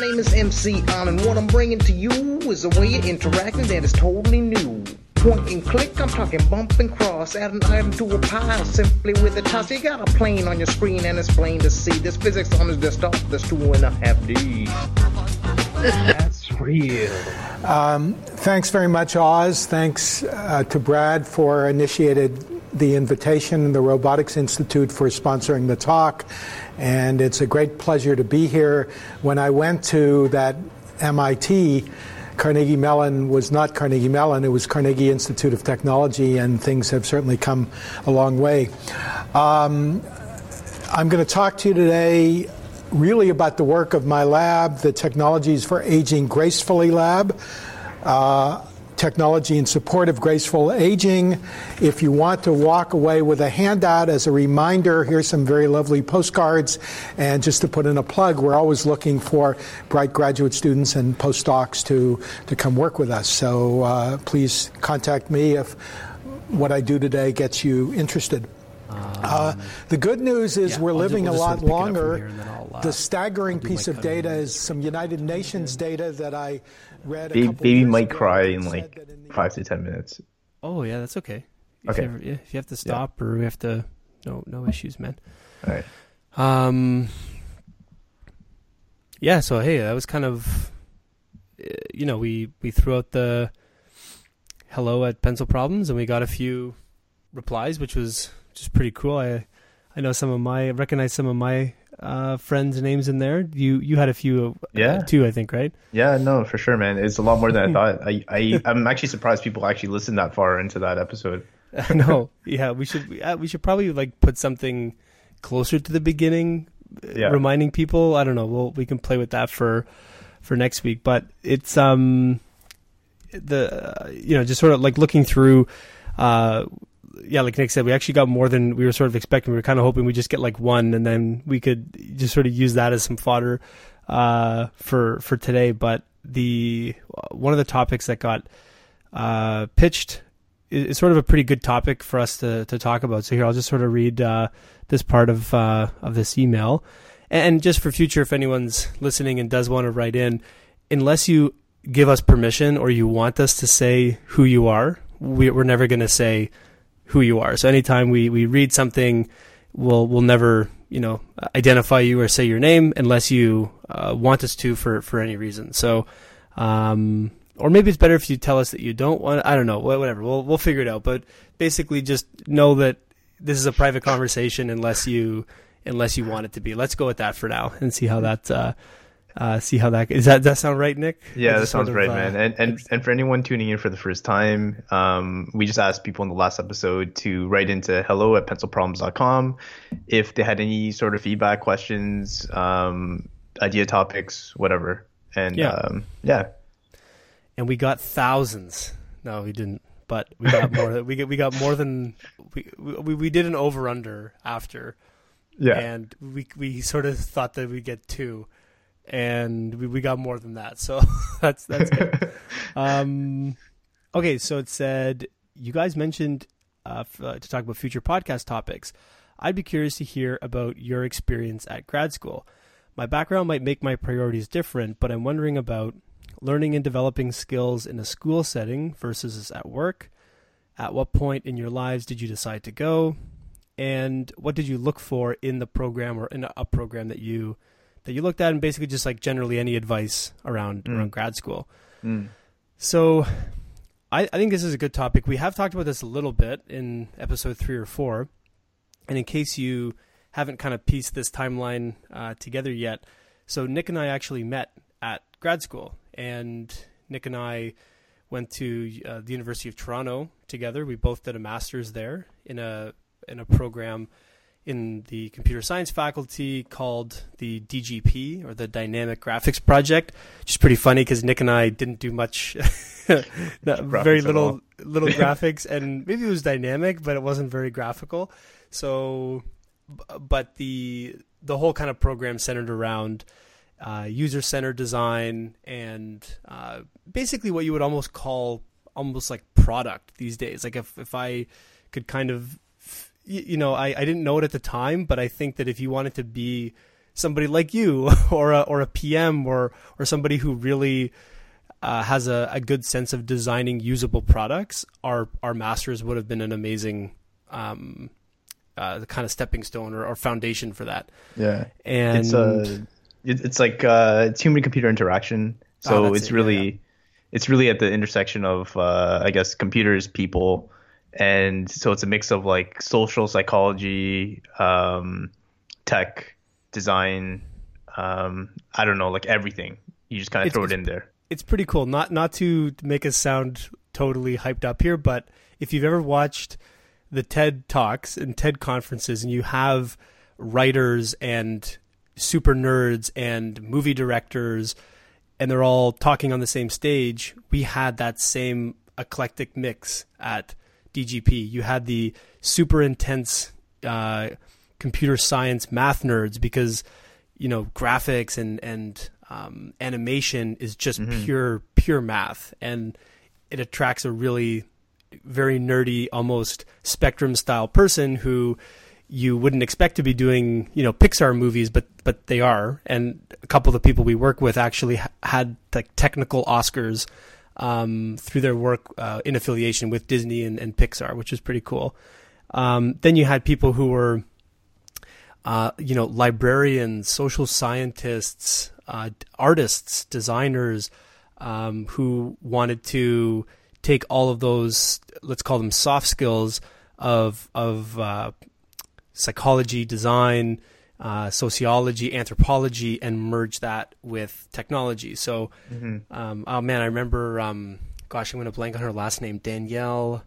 name is MC Anand, and what I'm bringing to you is a way of interacting that is totally new. Point and click, I'm talking bump and cross, add an item to a pile simply with a toss. You got a plane on your screen and it's plain to see. There's physics on this desktop that's 2.5D. That's real. Thanks very much, Oz. Thanks to Brad for initiated the invitation and the Robotics Institute for sponsoring the talk. And it's a great pleasure to be here. When I went to that MIT, Carnegie Mellon was not Carnegie Mellon, it was Carnegie Institute of Technology, and things have certainly come a long way. I'm going to talk to you today really about the work of my lab, the Technologies for Aging Gracefully Lab, Technology in Support of Graceful Aging. If you want to walk away with a handout as a reminder, here's some very lovely postcards. And just to put in a plug, we're always looking for bright graduate students and postdocs to come work with us. So please contact me if what I do today gets you interested. The good news is we're living a lot longer. The staggering piece of data is some United Nations data that I read. Baby might cry in like 5 to 10 minutes. Oh yeah, that's okay. If you have to stop or we have to, no issues, man. All right. Yeah. So hey, that was kind of, we threw out the hello at Pencil Problems and we got a few replies, which was just pretty cool. I know recognize some of my friends' names in there. You had a few too, I think, right? Yeah, no, for sure, man. It's a lot more than I thought. I'm actually surprised people actually listened that far into that episode. No, yeah, we should probably like put something closer to the beginning, reminding people. I don't know. We can play with that for next week. But it's just sort of like looking through. Like Nick said, we actually got more than we were sort of expecting. We were kind of hoping we just get like one, and then we could just sort of use that as some fodder for today. But one of the topics that got pitched is sort of a pretty good topic for us to talk about. So here, I'll just sort of read this part of this email, and just for future, if anyone's listening and does want to write in, unless you give us permission or you want us to say who you are, we're never going to say who you are. So anytime we read something, we'll never, identify you or say your name unless you want us to for any reason. So, or maybe it's better if you tell us that you don't want, I don't know, whatever, we'll figure it out. But basically just know that this is a private conversation unless you want it to be. Let's go with that for now and see how that, that sound right, Nick? Yeah, that sounds right, man. And for anyone tuning in for the first time, we just asked people in the last episode to write into hello@pencilproblems.com if they had any sort of feedback, questions, idea topics, whatever. And and we got thousands. No, we didn't, but we got more. we did an over under after. Yeah, and we sort of thought that we'd get two. And we got more than that, so that's good. Okay, so it said you guys mentioned to talk about future podcast topics. I'd be curious to hear about your experience at grad school. My background might make my priorities different, but I'm wondering about learning and developing skills in a school setting versus at work. At what point in your lives did you decide to go, and what did you look for in the program or in a program that you looked at, and basically just like generally any advice around grad school. Mm. So I think this is a good topic. We have talked about this a little bit in episode 3 or 4. And in case you haven't kind of pieced this timeline together yet. So Nick and I actually met at grad school, and Nick and I went to the University of Toronto together. We both did a master's there in a program in the computer science faculty called the DGP, or the Dynamic Graphics Project, which is pretty funny because Nick and I didn't do much, very little graphics, and maybe it was dynamic, but it wasn't very graphical. So, but the whole kind of program centered around user-centered design and basically what you would almost call almost like product these days. Like if I could kind of I didn't know it at the time, but I think that if you wanted to be somebody like you or a PM or somebody who really has a good sense of designing usable products, our masters would have been an amazing the kind of stepping stone or foundation for that. Yeah, and it's human computer interaction. So it's really at the intersection of I guess computers, people, and so it's a mix of like social psychology, tech, design, I don't know, like everything. You just kind of throw it in there. It's pretty cool. Not to make us sound totally hyped up here, but if you've ever watched the TED Talks and TED conferences, and you have writers and super nerds and movie directors, and they're all talking on the same stage, we had that same eclectic mix at DGP. You had the super intense computer science math nerds because, you know, graphics and animation is just pure math, and it attracts a really very nerdy, almost Spectrum style person who you wouldn't expect to be doing, you know, Pixar movies, but they are. And a couple of the people we work with actually had like technical Oscars through their work in affiliation with Disney and Pixar, which is pretty cool. Then you had people who were, you know, librarians, social scientists, artists, designers, who wanted to take all of those, let's call them soft skills of psychology, design, sociology, anthropology, and merge that with technology. So, oh man, I remember, gosh, I'm going to blank on her last name, Danielle.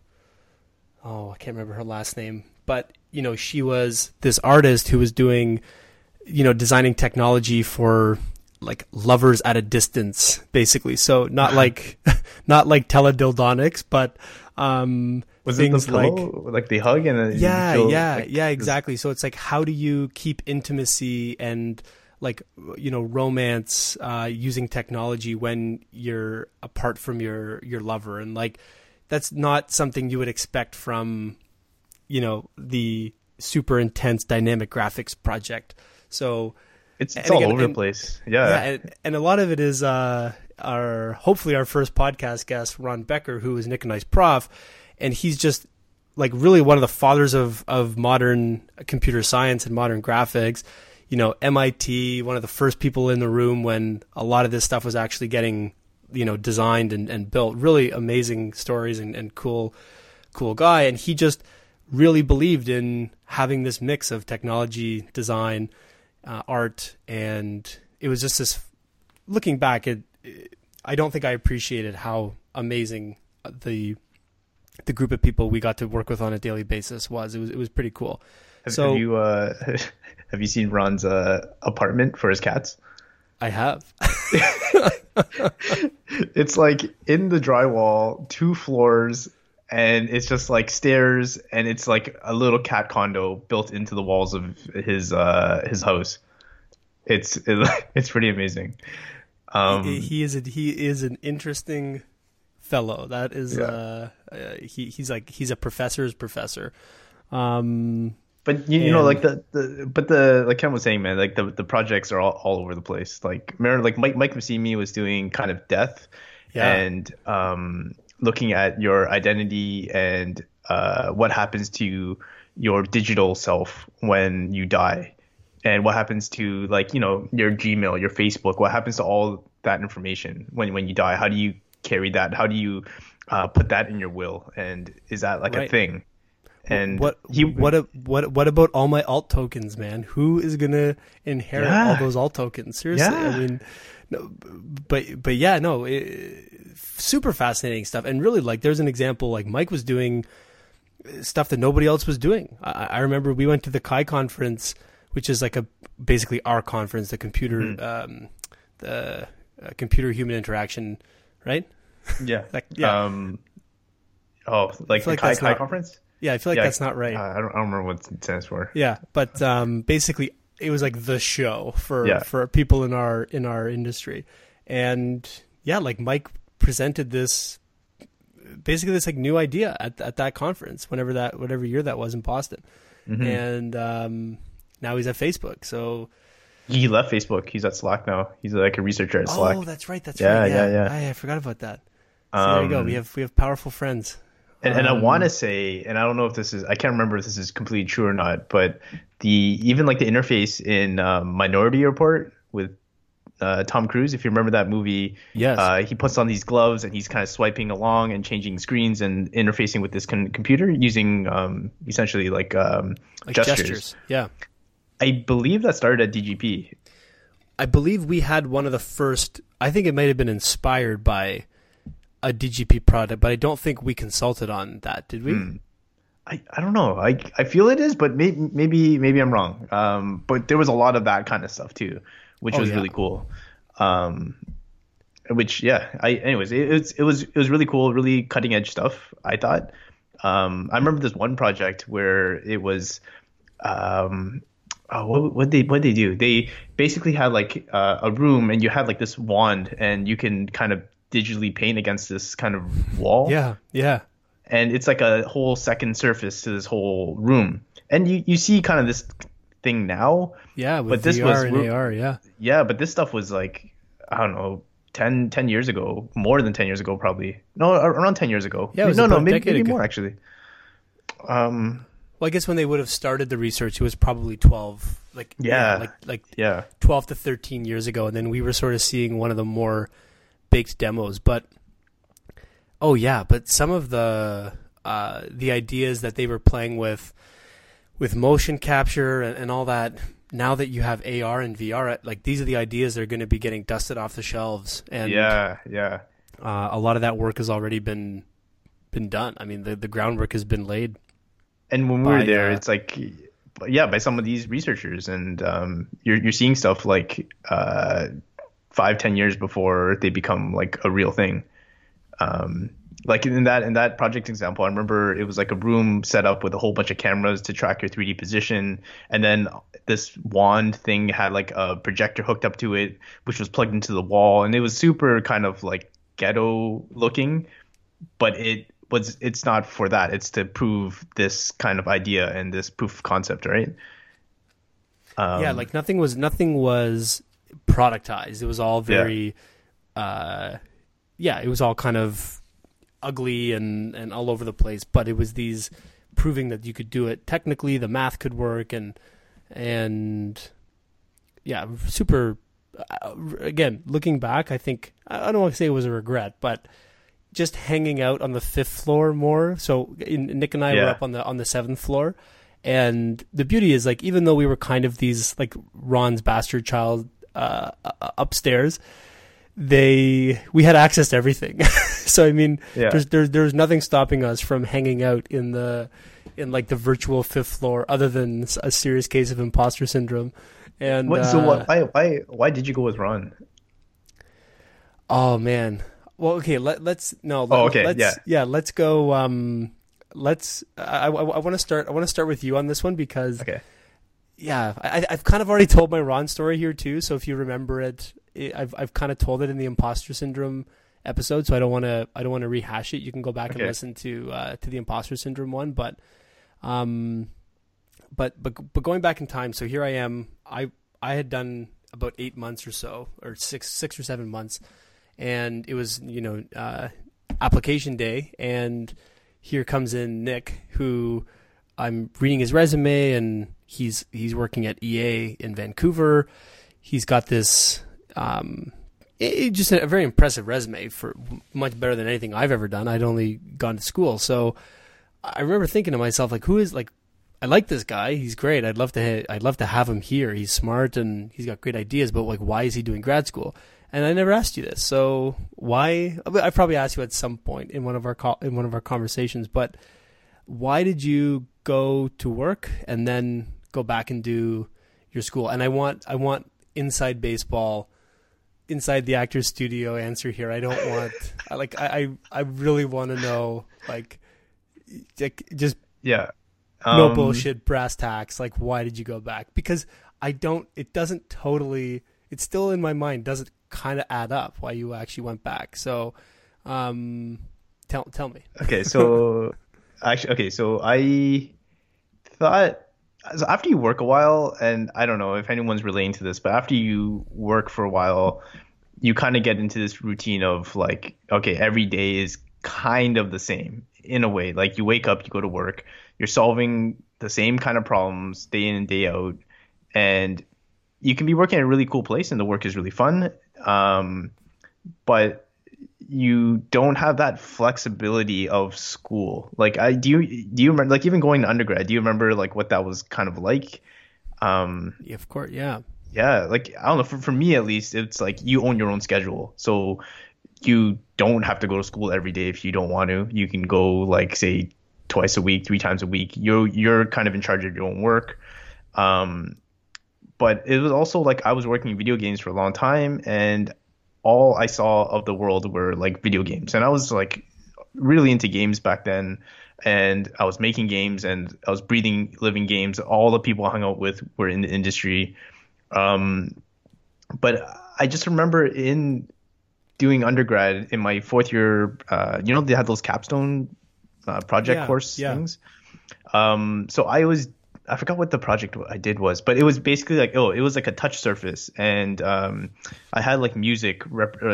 Oh, I can't remember her last name, but you know, she was this artist who was doing, you know, designing technology for like lovers at a distance, basically. So not like teledildonics, but was things it the pillow, like the hug and then exactly. So it's like, how do you keep intimacy and like, you know, romance using technology when you're apart from your lover? And like, that's not something you would expect from, you know, the super intense Dynamic Graphics Project. So It's all again, over the place. Yeah. And a lot of it is hopefully our first podcast guest, Ron Becker, who is Nick and I's prof. And he's just like really one of the fathers of modern computer science and modern graphics, you know, MIT, one of the first people in the room when a lot of this stuff was actually getting, you know, designed and built. Really amazing stories and cool guy. And he just really believed in having this mix of technology, design, art, and it was just this. Looking back, I don't think I appreciated how amazing the group of people we got to work with on a daily basis was. It was pretty cool. Have you seen Ron's apartment for his cats? I have. It's like in the drywall, 2 floors. And it's just like stairs, and it's like a little cat condo built into the walls of his house. It's pretty amazing. He is an interesting fellow. That is, yeah. He's a professor's professor. But you know, like the like Ken was saying, man, like the projects are all over the place. Like remember, like Mike Massimi was doing kind of death, and looking at your identity and what happens to your digital self when you die, and what happens to, like, you know, your Gmail, your Facebook, what happens to all that information when you die? How do you carry that? How do you put that in your will? And is that like a thing? And what about all my alt tokens, man? Who is gonna inherit all those alt tokens? Seriously, I mean, no, but yeah, no, super fascinating stuff. And really, like, there's an example. Like Mike was doing stuff that nobody else was doing. I remember we went to the Khai conference, which is like basically our conference, the computer, computer human interaction, right? Yeah, like, yeah. Like the Khai conference. Yeah, I feel like that's not right. I don't remember what it stands for. Yeah, but basically, it was like the show for people in our industry, and yeah, like Mike presented this like new idea at that conference, whatever year that was in Boston, and now he's at Facebook. So He left Facebook. He's at Slack now. He's like a researcher at Slack. Oh, that's right. That's right. I forgot about that. So there you go. We have powerful friends. And I want to say, and I don't know if this is, I can't remember if this is completely true or not, but even the interface in Minority Report with Tom Cruise, if you remember that movie, yes, he puts on these gloves and he's kind of swiping along and changing screens and interfacing with this computer using essentially like gestures. Yeah. I believe that started at DGP. I believe we had one of the first, I think it might have been inspired by a DGP product, but I don't think we consulted on that, did we? I don't know. I feel it is, but maybe I'm wrong. But there was a lot of that kind of stuff too, which was really cool. It was really cool, really cutting edge stuff, I thought. I remember this one project where it was what did they do? They basically had a room and you had this wand and you can kind of digitally paint against this kind of wall. Yeah. And it's a whole second surface to this whole room. And you see kind of this thing now. Yeah, with VR and AR, yeah. Yeah, but this stuff was 10 years ago, more than 10 years ago probably. No, around 10 years ago. Yeah, maybe more actually. Well, I guess when they would have started the research, it was probably 12, 12 to 13 years ago, and then we were sort of seeing one of the more baked demos, but some of the ideas that they were playing with motion capture and all that, now that you have AR and VR, these are the ideas that are going to be getting dusted off the shelves, and a lot of that work has already been done. I mean, the groundwork has been laid. And when we were there, it's by some of these researchers, and you're seeing stuff 5-10 years before they become a real thing. In that project example, I remember it was a room set up with a whole bunch of cameras to track your 3D position. And then this wand thing had a projector hooked up to it, which was plugged into the wall. And it was super kind of ghetto looking, but it's not for that. It's to prove this kind of idea and this proof of concept, right? Nothing was productized. It was all very it was all kind of ugly and all over the place, but it was these proving that you could do it technically, the math could work, and super again, looking back, I think I don't want to say it was a regret, but just hanging out on the 5th floor more. So Nick and I were up on the 7th floor, and the beauty is even though we were kind of these Ron's bastard child upstairs, we had access to everything. So I mean, there's nothing stopping us from hanging out in the virtual 5th floor, other than a serious case of imposter syndrome. And why did you go with Ron? Oh man, well okay, let's go. I want to start with you on this one because. Okay. Yeah, I've kind of already told my Ron story here too. So if you remember it, I've kind of told it in the imposter syndrome episode. So I don't want to rehash it. You can go back and listen to the imposter syndrome one. But going back in time, so here I am. I had done about 8 months or so, or six or 7 months, and it was application day, and here comes in Nick, who I'm reading his resume and. He's working at EA in Vancouver. He's got this just a very impressive resume, for much better than anything I've ever done. I'd only gone to school, so I remember thinking to myself, I like this guy. He's great. I'd love to have him here. He's smart and he's got great ideas, but why is he doing grad school? And I never asked you this, so why? I probably asked you at some point in one of our conversations, but why did you go to work and then go back and do your school? And I want inside baseball, inside the actor's studio answer here. I don't want I really want to know no bullshit, brass tacks. Why did you go back? Because it's still in my mind. Doesn't kind of add up why you actually went back. So tell me. Okay. So I So after you work a while, and I don't know if anyone's relating to this, but after you work for a while, you kind of get into this routine of like, okay, every day is kind of the same in a way. Like you wake up, you go to work, you're solving the same kind of problems day in and day out. And you can be working at a really cool place and the work is really fun. But you don't have that flexibility of school. Like do you remember, like, even going to undergrad, do you remember like what that was kind of like? Of course. Yeah. Yeah. Like, I don't know, for me at least, it's like you own your own schedule. So you don't have to go to school every day. If you don't want to, you can go like, say, twice a week, three times a week. You're kind of in charge of your own work. But it was also like, I was working in video games for a long time, and all I saw of the world were like video games. And I was like really into games back then, and I was making games and I was breathing, living games. All the people I hung out with were in the industry. But I just remember in doing undergrad in my fourth year, they had those capstone project course things. So I forgot what the project I did was, but it was basically like, it was like a touch surface. And I had like music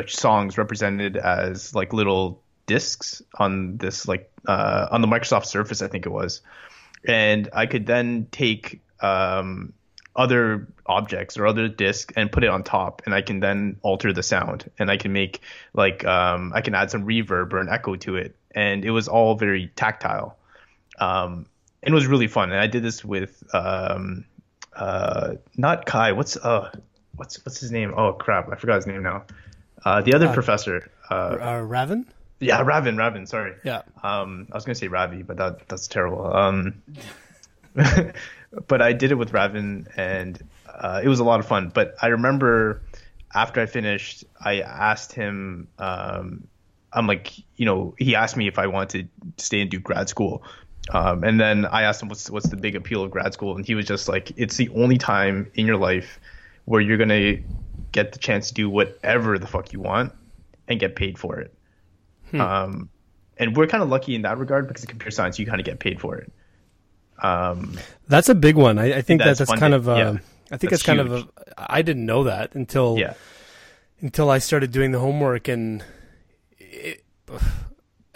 songs represented as like little discs on this, like on the Microsoft Surface, I think it was. And I could then take other objects or other discs and put it on top, and I can then alter the sound, and I can make like, I can add some reverb or an echo to it. And it was all very tactile. And it was really fun. And I did this with not Khai. What's his name? Oh, crap. I forgot his name now. The other professor. Ravin? Yeah, Ravin. Sorry. Yeah. I was going to say Ravi, but that's terrible. But I did it with Ravin, and it was a lot of fun. But I remember after I finished, I asked him, I'm like, he asked me if I wanted to stay and do grad school. And then I asked him, what's the big appeal of grad school? And he was just like, it's the only time in your life where you're going to get the chance to do whatever the fuck you want and get paid for it. And we're kind of lucky in that regard, because in computer science, you kind of get paid for it. That's a big one. I think that's kind of, I think that's kind huge. I didn't know that until I started doing the homework, and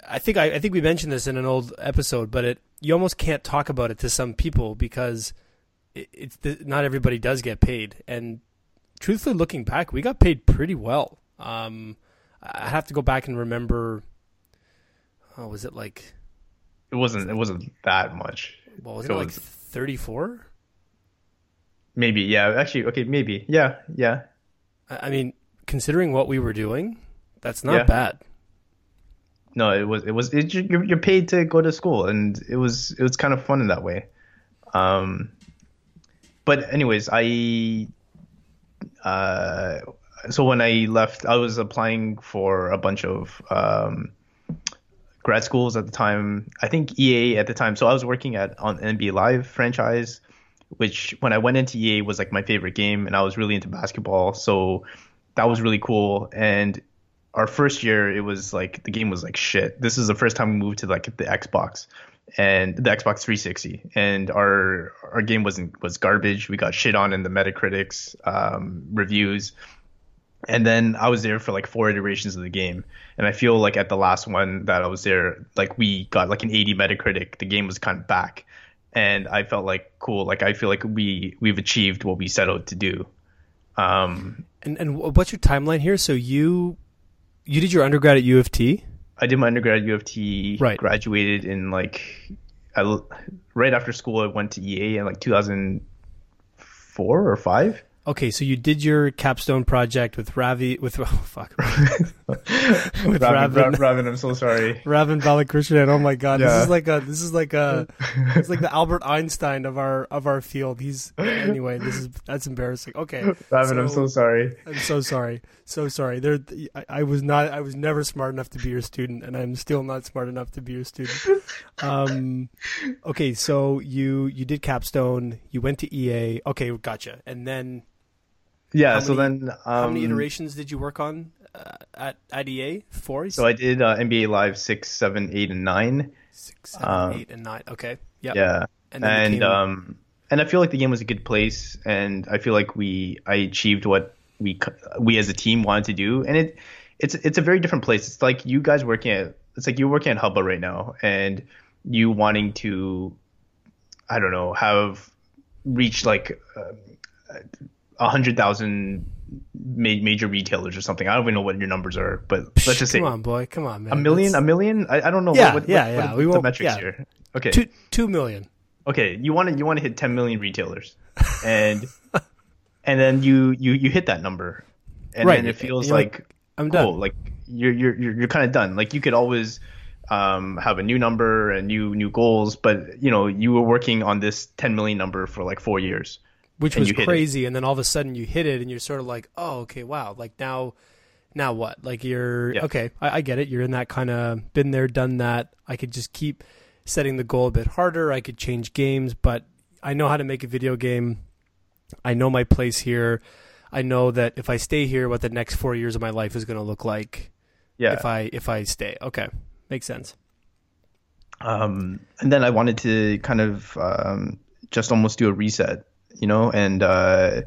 I think we mentioned this in an old episode, but you almost can't talk about it to some people, because not everybody does get paid. And truthfully, looking back, we got paid pretty well. I have to go back and remember. Oh, was it like? It wasn't that much. Well, was it like 34? Maybe, yeah. Actually, okay, maybe, yeah. I mean, considering what we were doing, that's not bad. No, it was you're paid to go to school, and it was kind of fun in that way. But anyways, so when I left, I was applying for a bunch of grad schools at the time. I think EA at the time. So I was working on NBA Live franchise, which when I went into EA was like my favorite game, and I was really into basketball. So that was really cool. And our first year, it was like the game was like shit. This is the first time we moved to like the Xbox and the Xbox 360, and our game was garbage. We got shit on in the Metacritic's reviews, and then I was there for like 4 iterations of the game, and I feel like at the last one that I was there, like we got like an 80 Metacritic. The game was kind of back, and I felt like cool. Like I feel like we've achieved what we set out to do. And what's your timeline here? So You did your undergrad at U of T? I did my undergrad at U of T. Right. Graduated in right after school. I went to EA in 2004 or 2005. Okay, so you did your capstone project with Ravi. With Ravin, I'm so sorry. Ravin Balakrishnan. Oh my God, yeah. It's like the Albert Einstein of our field. That's embarrassing. Okay, Ravin, I'm so sorry. I'm so sorry. I was never smart enough to be your student, and I'm still not smart enough to be your student. Okay, so you did capstone. You went to EA. Okay, gotcha. And then. Yeah. How many iterations did you work on at EA? 4? So I did NBA Live 6, 7, 8, and 9. Okay. Yep. Yeah. And then And I feel like the game was a good place, and I feel like I achieved what we as a team wanted to do. And it's a very different place. It's like you guys working at you're working at Hubba right now, and you wanting to, I don't know, have reached like 100,000 major retailers or something. I don't even know what your numbers are, but let's just say come on, man. A million. I don't know. What we won't, the metrics here. Okay, 2 million. Okay, you want to hit 10 million retailers, and and then you hit that number, and right. Then it feels like I'm done. Like you're kind of done. Like you could always have a new number and new goals, but you were working on this 10 million number for like 4 years, which was crazy. And then all of a sudden you hit it, and you're sort of like, oh, okay, wow, like now what? Like okay, I get it. You're in that kind of been there, done that. I could just keep setting the goal a bit harder. I could change games, but I know how to make a video game. I know my place here. I know that if I stay here, what the next 4 years of my life is going to look like. Yeah. If I stay. Okay. Makes sense. And then I wanted to kind of just almost do a reset, and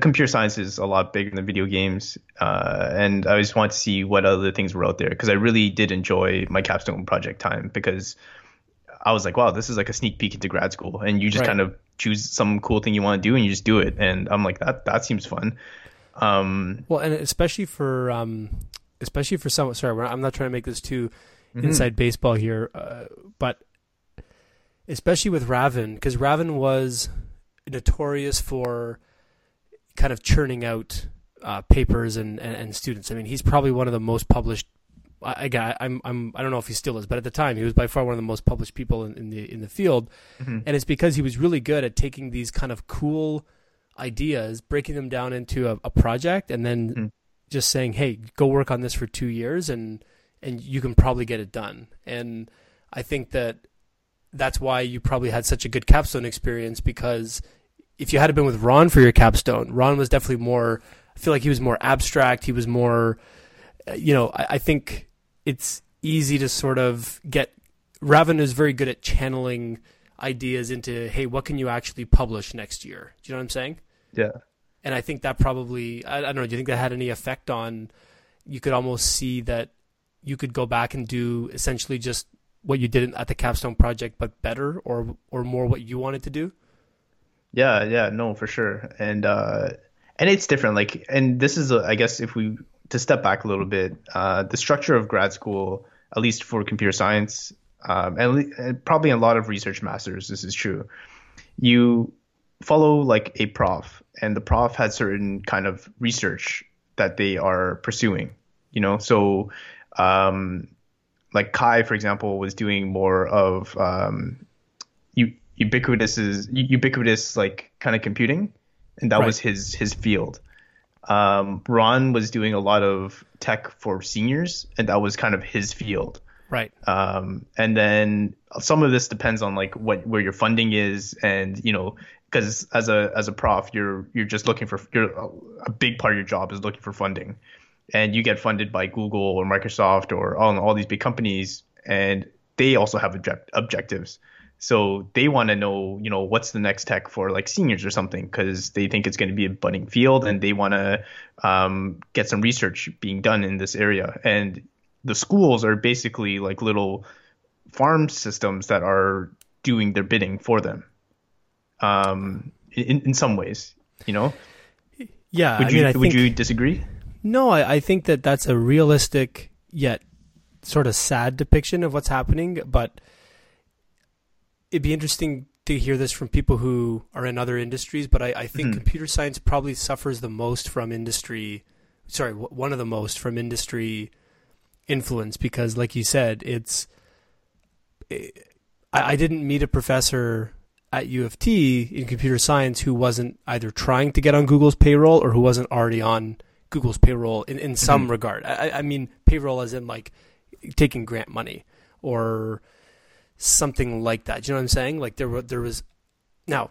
computer science is a lot bigger than video games. And I just want to see what other things were out there, because I really did enjoy my capstone project time, because I was like, wow, this is like a sneak peek into grad school, and you just kind of choose some cool thing you want to do and you just do it. And I'm like, that seems fun. And especially for someone, sorry, I'm not trying to make this too inside baseball here, but especially with Ravin, because Ravin was notorious for kind of churning out papers and students. I mean, he's probably one of the most published. I don't know if he still is, but at the time, he was by far one of the most published people in the field. Mm-hmm. And it's because he was really good at taking these kind of cool ideas, breaking them down into a project, and then just saying, "Hey, go work on this for 2 years, and you can probably get it done." And I think that's why you probably had such a good capstone experience, because if you had been with Ron for your capstone, Ron was definitely more. I feel like he was more abstract. He was more. I think it's easy to sort of get. Ravin is very good at channeling ideas into, hey, what can you actually publish next year? Do you know what I'm saying? Yeah. And I think that probably, I don't know. Do you think that had any effect on? You could almost see that you could go back and do essentially just what you did at the capstone project, but better or more what you wanted to do. Yeah, no, for sure. And it's different. Like, and this is, I guess, if we to step back a little bit, the structure of grad school, at least for computer science, and probably a lot of research masters, this is true. You follow like a prof, and the prof has certain kind of research that they are pursuing, So, like Khai, for example, was doing more of ubiquitous like kind of computing, and that was his field. Ron was doing a lot of tech for seniors, and that was kind of his field. Right. And then some of this depends on like where your funding is, and because as a prof, you're just looking for a big part of your job is looking for funding, and you get funded by Google or Microsoft or all these big companies, and they also have objectives. So they want to know, what's the next tech for like seniors or something, because they think it's going to be a budding field, and they want to get some research being done in this area. And the schools are basically like little farm systems that are doing their bidding for them in some ways, Yeah. Would you disagree? No, I think that that's a realistic yet sort of sad depiction of what's happening, but it'd be interesting to hear this from people who are in other industries, but I think computer science probably suffers the most from one of the most from industry influence, because like you said, I didn't meet a professor at U of T in computer science who wasn't either trying to get on Google's payroll or who wasn't already on Google's payroll in some regard. I mean, payroll as in like taking grant money or something like that. Do you know what I'm saying? Like there was now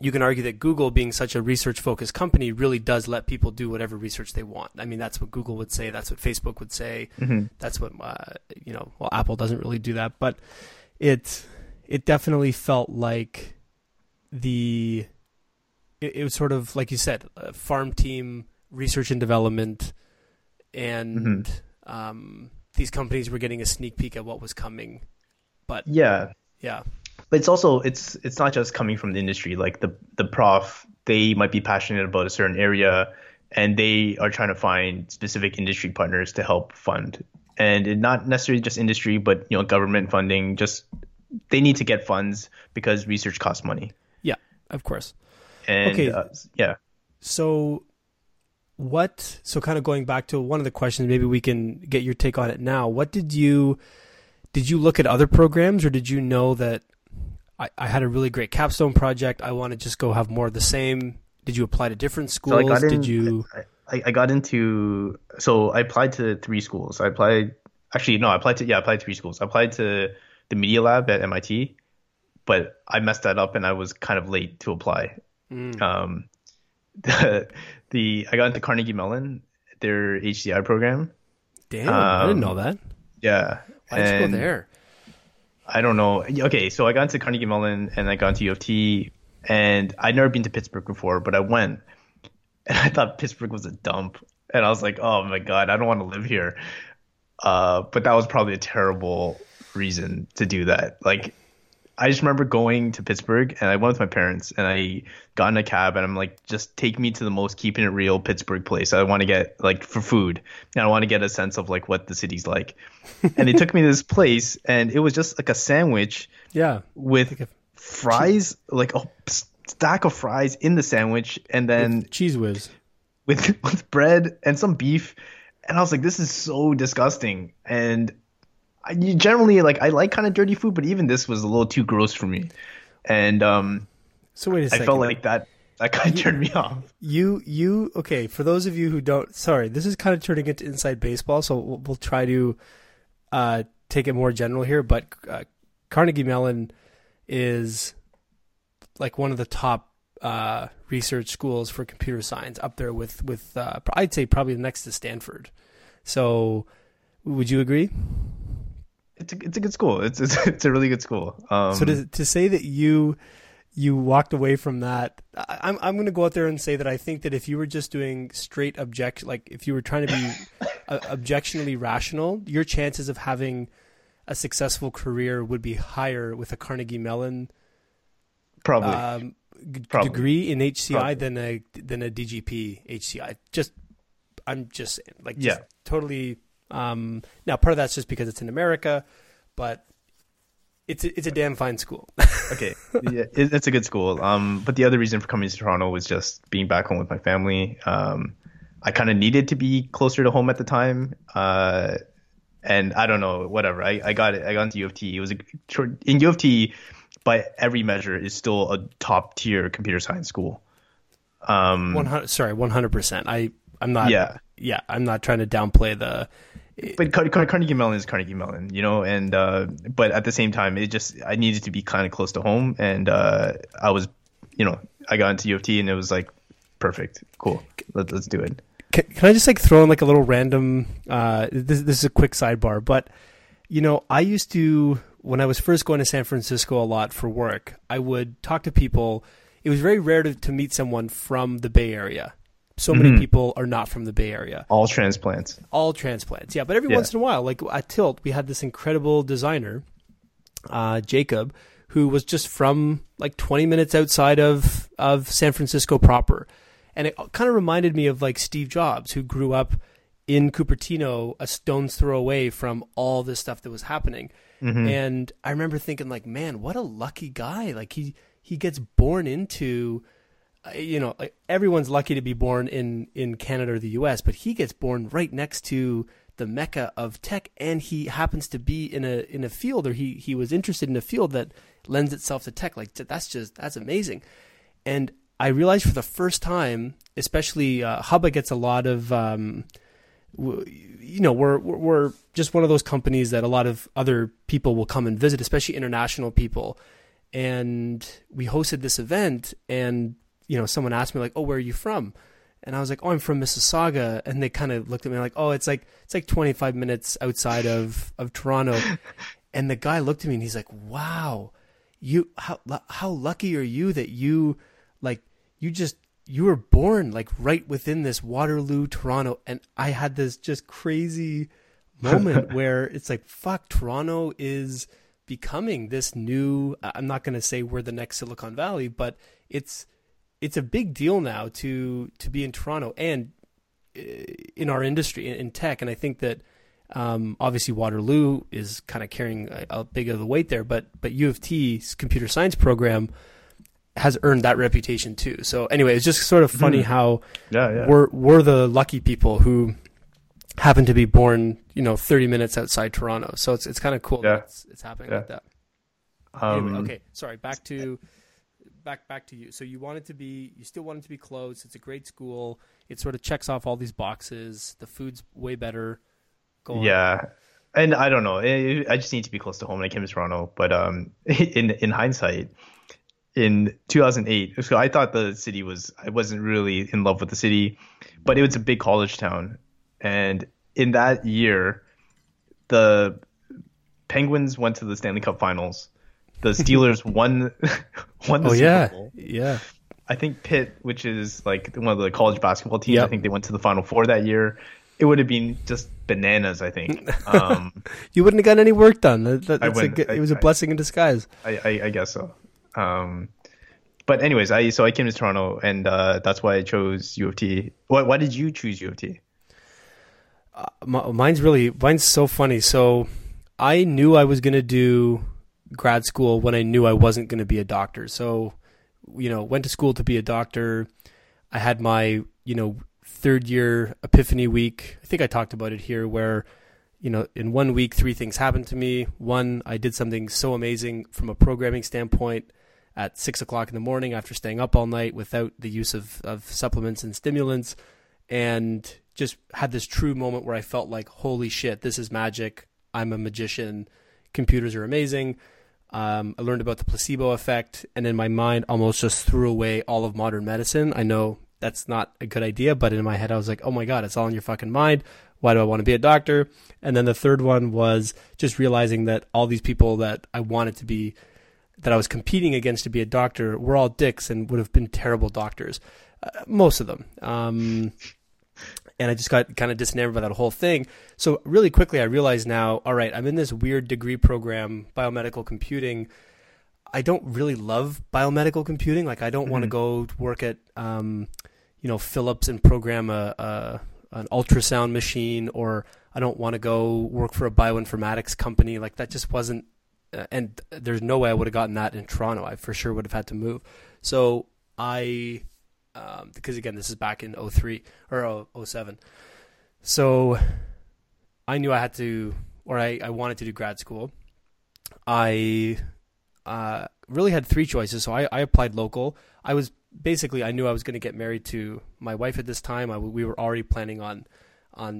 you can argue that Google, being such a research focused company, really does let people do whatever research they want. I mean, that's what Google would say. That's what Facebook would say. Mm-hmm. That's what, Apple doesn't really do that, but it definitely felt like it was sort of, like you said, a farm team, research and development, and these companies were getting a sneak peek at what was coming. But yeah. But it's also, it's not just coming from the industry. Like the prof, they might be passionate about a certain area, and they are trying to find specific industry partners to help fund. And it, not necessarily just industry, but government funding. Just they need to get funds because research costs money. Yeah, of course. And, okay. So kind of going back to one of the questions, maybe we can get your take on it now. What did you look at other programs, or did you know that I had a really great capstone project, I want to just go have more of the same? Did you apply to different schools? I applied to three schools. I applied to three schools. I applied to the Media Lab at MIT, but I messed that up and I was kind of late to apply. I got into Carnegie Mellon, their HCI program. Damn, I didn't know that. Yeah. Why did you go there? I don't know. Okay, so I got into Carnegie Mellon and I got into U of T, and I'd never been to Pittsburgh before, but I went and I thought Pittsburgh was a dump. And I was like, oh my God, I don't want to live here. But that was probably a terrible reason to do that. Like, I just remember going to Pittsburgh, and I went with my parents, and I got in a cab, and I'm like, just take me to the most keeping it real Pittsburgh place. I want to get, like, for food, and I want to get a sense of, like, what the city's like. And they took me to this place, and it was just like a sandwich with fries, like a stack of fries in the sandwich, and then with cheese whiz with bread and some beef. And I was like, this is so disgusting. And you generally, like, I like kind of dirty food, but even this was a little too gross for me. And so wait a second. I felt like that kind of turned me off. Okay, for those of you who don't, sorry, this is kind of turning into inside baseball, so we'll try to take it more general here. But Carnegie Mellon is like one of the top research schools for computer science, up there with I'd say probably next to Stanford. So would you agree? It's a good school. It's a really good school. So to say that you walked away from that, I'm going to go out there and say that I think that if you were just doing straight objection, like if you were trying to be objectionally rational, your chances of having a successful career would be higher with a Carnegie Mellon degree in HCI than a DGP HCI. Totally. Now, part of that's just because it's in America, but it's a damn fine school. Okay, yeah, it's a good school. But the other reason for coming to Toronto was just being back home with my family. I kind of needed to be closer to home at the time, and I don't know, whatever. I got it. I got into U of T. It was in U of T, by every measure, is still a top tier computer science school. 100%. I'm not. Yeah, I'm not trying to downplay the. But Carnegie Mellon is Carnegie Mellon, and but at the same time, I needed to be kind of close to home, and I was, I got into U of T, and it was like, perfect, cool, let's do it. Can I just like throw in like a little random? This is a quick sidebar, but I used to, when I was first going to San Francisco a lot for work, I would talk to people. It was very rare to meet someone from the Bay Area. So many people are not from the Bay Area. All transplants. Yeah, but every once in a while, like at Tilt, we had this incredible designer, Jacob, who was just from like 20 minutes outside of San Francisco proper. And it kind of reminded me of like Steve Jobs, who grew up in Cupertino, a stone's throw away from all this stuff that was happening. And I remember thinking like, man, what a lucky guy. Like he gets born into... like everyone's lucky to be born in Canada or the US, but he gets born right next to the Mecca of tech, and he happens to be in a field, or he was interested in a field that lends itself to tech. Like that's amazing. And I realized for the first time, especially Hubba gets a lot of we're just one of those companies that a lot of other people will come and visit, especially international people. And we hosted this event, and someone asked me like, oh, where are you from? And I was like, oh, I'm from Mississauga. And they kind of looked at me like, oh, it's like 25 minutes outside of Toronto. And the guy looked at me and he's like, wow, you, how lucky are you that you, like, you were born like right within this Waterloo, Toronto. And I had this just crazy moment where it's like, fuck, Toronto is becoming this new, I'm not going to say we're the next Silicon Valley, but it's a big deal now to be in Toronto and in our industry, in tech. And I think that obviously Waterloo is kind of carrying a big of the weight there, but U of T's computer science program has earned that reputation too. So anyway, it's just sort of funny how we're the lucky people who happen to be born, 30 minutes outside Toronto. So it's kind of cool that it's happening like that. Anyway, okay, sorry, back to you. So you still wanted to be close. It's a great school. It sort of checks off all these boxes. The food's way better. Go on. And I don't know. I just need to be close to home. And I came to Toronto, but in hindsight, in 2008, so I thought I wasn't really in love with the city, but it was a big college town. And in that year, the Penguins went to the Stanley Cup Finals. The Steelers won the Super Bowl. Yeah. I think Pitt, which is like one of the college basketball teams, I think they went to the Final Four that year. It would have been just bananas, I think. You wouldn't have gotten any work done. It was a blessing in disguise. I guess so. But anyways, I came to Toronto, and that's why I chose U of T. Why did you choose U of T? Mine's so funny. So I knew I was going to do grad school when I knew I wasn't going to be a doctor. So, went to school to be a doctor. I had my, third year epiphany week. I think I talked about it here where, in 1 week, three things happened to me. One, I did something so amazing from a programming standpoint at 6:00 in the morning after staying up all night without the use of supplements and stimulants, and just had this true moment where I felt like, holy shit, this is magic. I'm a magician. Computers are amazing. I learned about the placebo effect, and in my mind almost just threw away all of modern medicine. I know that's not a good idea, but in my head I was like, oh my God, it's all in your fucking mind. Why do I want to be a doctor? And then the third one was just realizing that all these people that I wanted to be, that I was competing against to be a doctor, were all dicks and would have been terrible doctors. Most of them. And I just got kind of disenamored by that whole thing. So really quickly, I realized now, all right, I'm in this weird degree program, biomedical computing. I don't really love biomedical computing. Like, I don't want to go work at, Philips and program an ultrasound machine, or I don't want to go work for a bioinformatics company. Like, that just wasn't, and there's no way I would have gotten that in Toronto. I for sure would have had to move. So I... because again, this is back in 2003 or 2007. So I knew I had to, or I wanted to do grad school. I really had three choices. So I applied local. I knew I was going to get married to my wife at this time. We were already planning on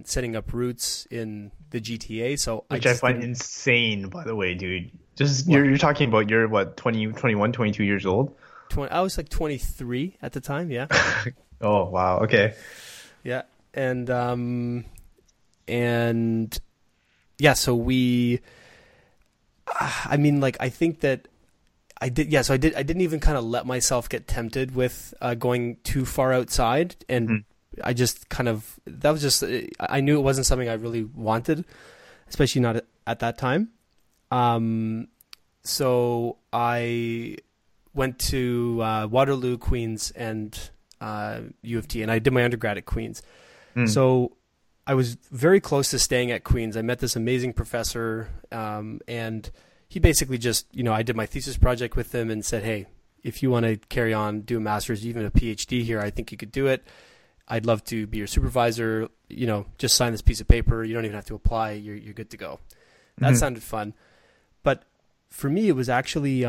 setting up roots in the GTA. So I find insane, by the way, dude. Just you're talking about you're what, 20, 21, 22 years old? I was like 23 at the time, yeah. Oh, wow. Okay. Yeah. So I didn't even kind of let myself get tempted with going too far outside. And I just I knew it wasn't something I really wanted, especially not at that time. So I went to Waterloo, Queens, and U of T, and I did my undergrad at Queens. So I was very close to staying at Queens. I met this amazing professor, and he basically just, I did my thesis project with him and said, hey, if you want to carry on, do a master's, even a PhD here, I think you could do it. I'd love to be your supervisor. Just sign this piece of paper. You don't even have to apply. You're good to go. That sounded fun. But for me, it was actually...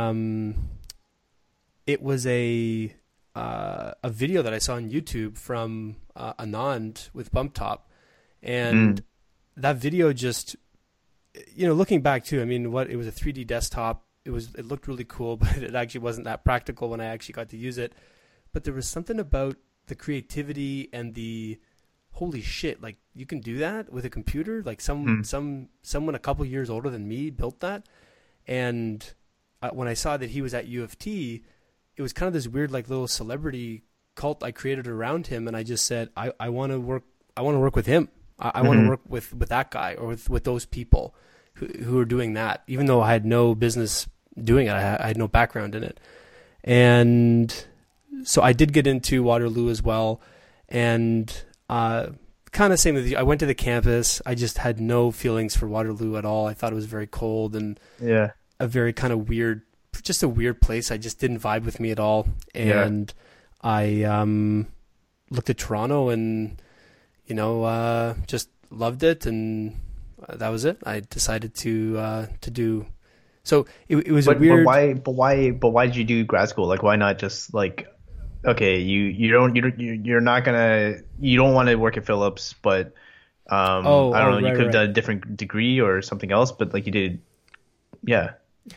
it was a video that I saw on YouTube from Anand with BumpTop, and that video just, looking back too, I mean, it was a 3D desktop. It looked really cool, but it actually wasn't that practical when I actually got to use it. But there was something about the creativity and the holy shit, like you can do that with a computer. Like someone a couple years older than me built that, and when I saw that he was at U of T, it was kind of this weird, like, little celebrity cult I created around him. And I just said, I want to work with him. I want to work with that guy, or with those people who are doing that, even though I had no business doing it. I had no background in it. And so I did get into Waterloo as well. And kind of same with you. I went to the campus. I just had no feelings for Waterloo at all. I thought it was very cold and a very kind of weird, just a weird place. I just didn't vibe with me at all. And I looked at Toronto and, you know, just loved it. And that was it. I decided to do. So it was weird. But why did you do grad school? Like, why not just like, okay, you don't want to work at Phillips, but you could have done a different degree or something else, but like you did,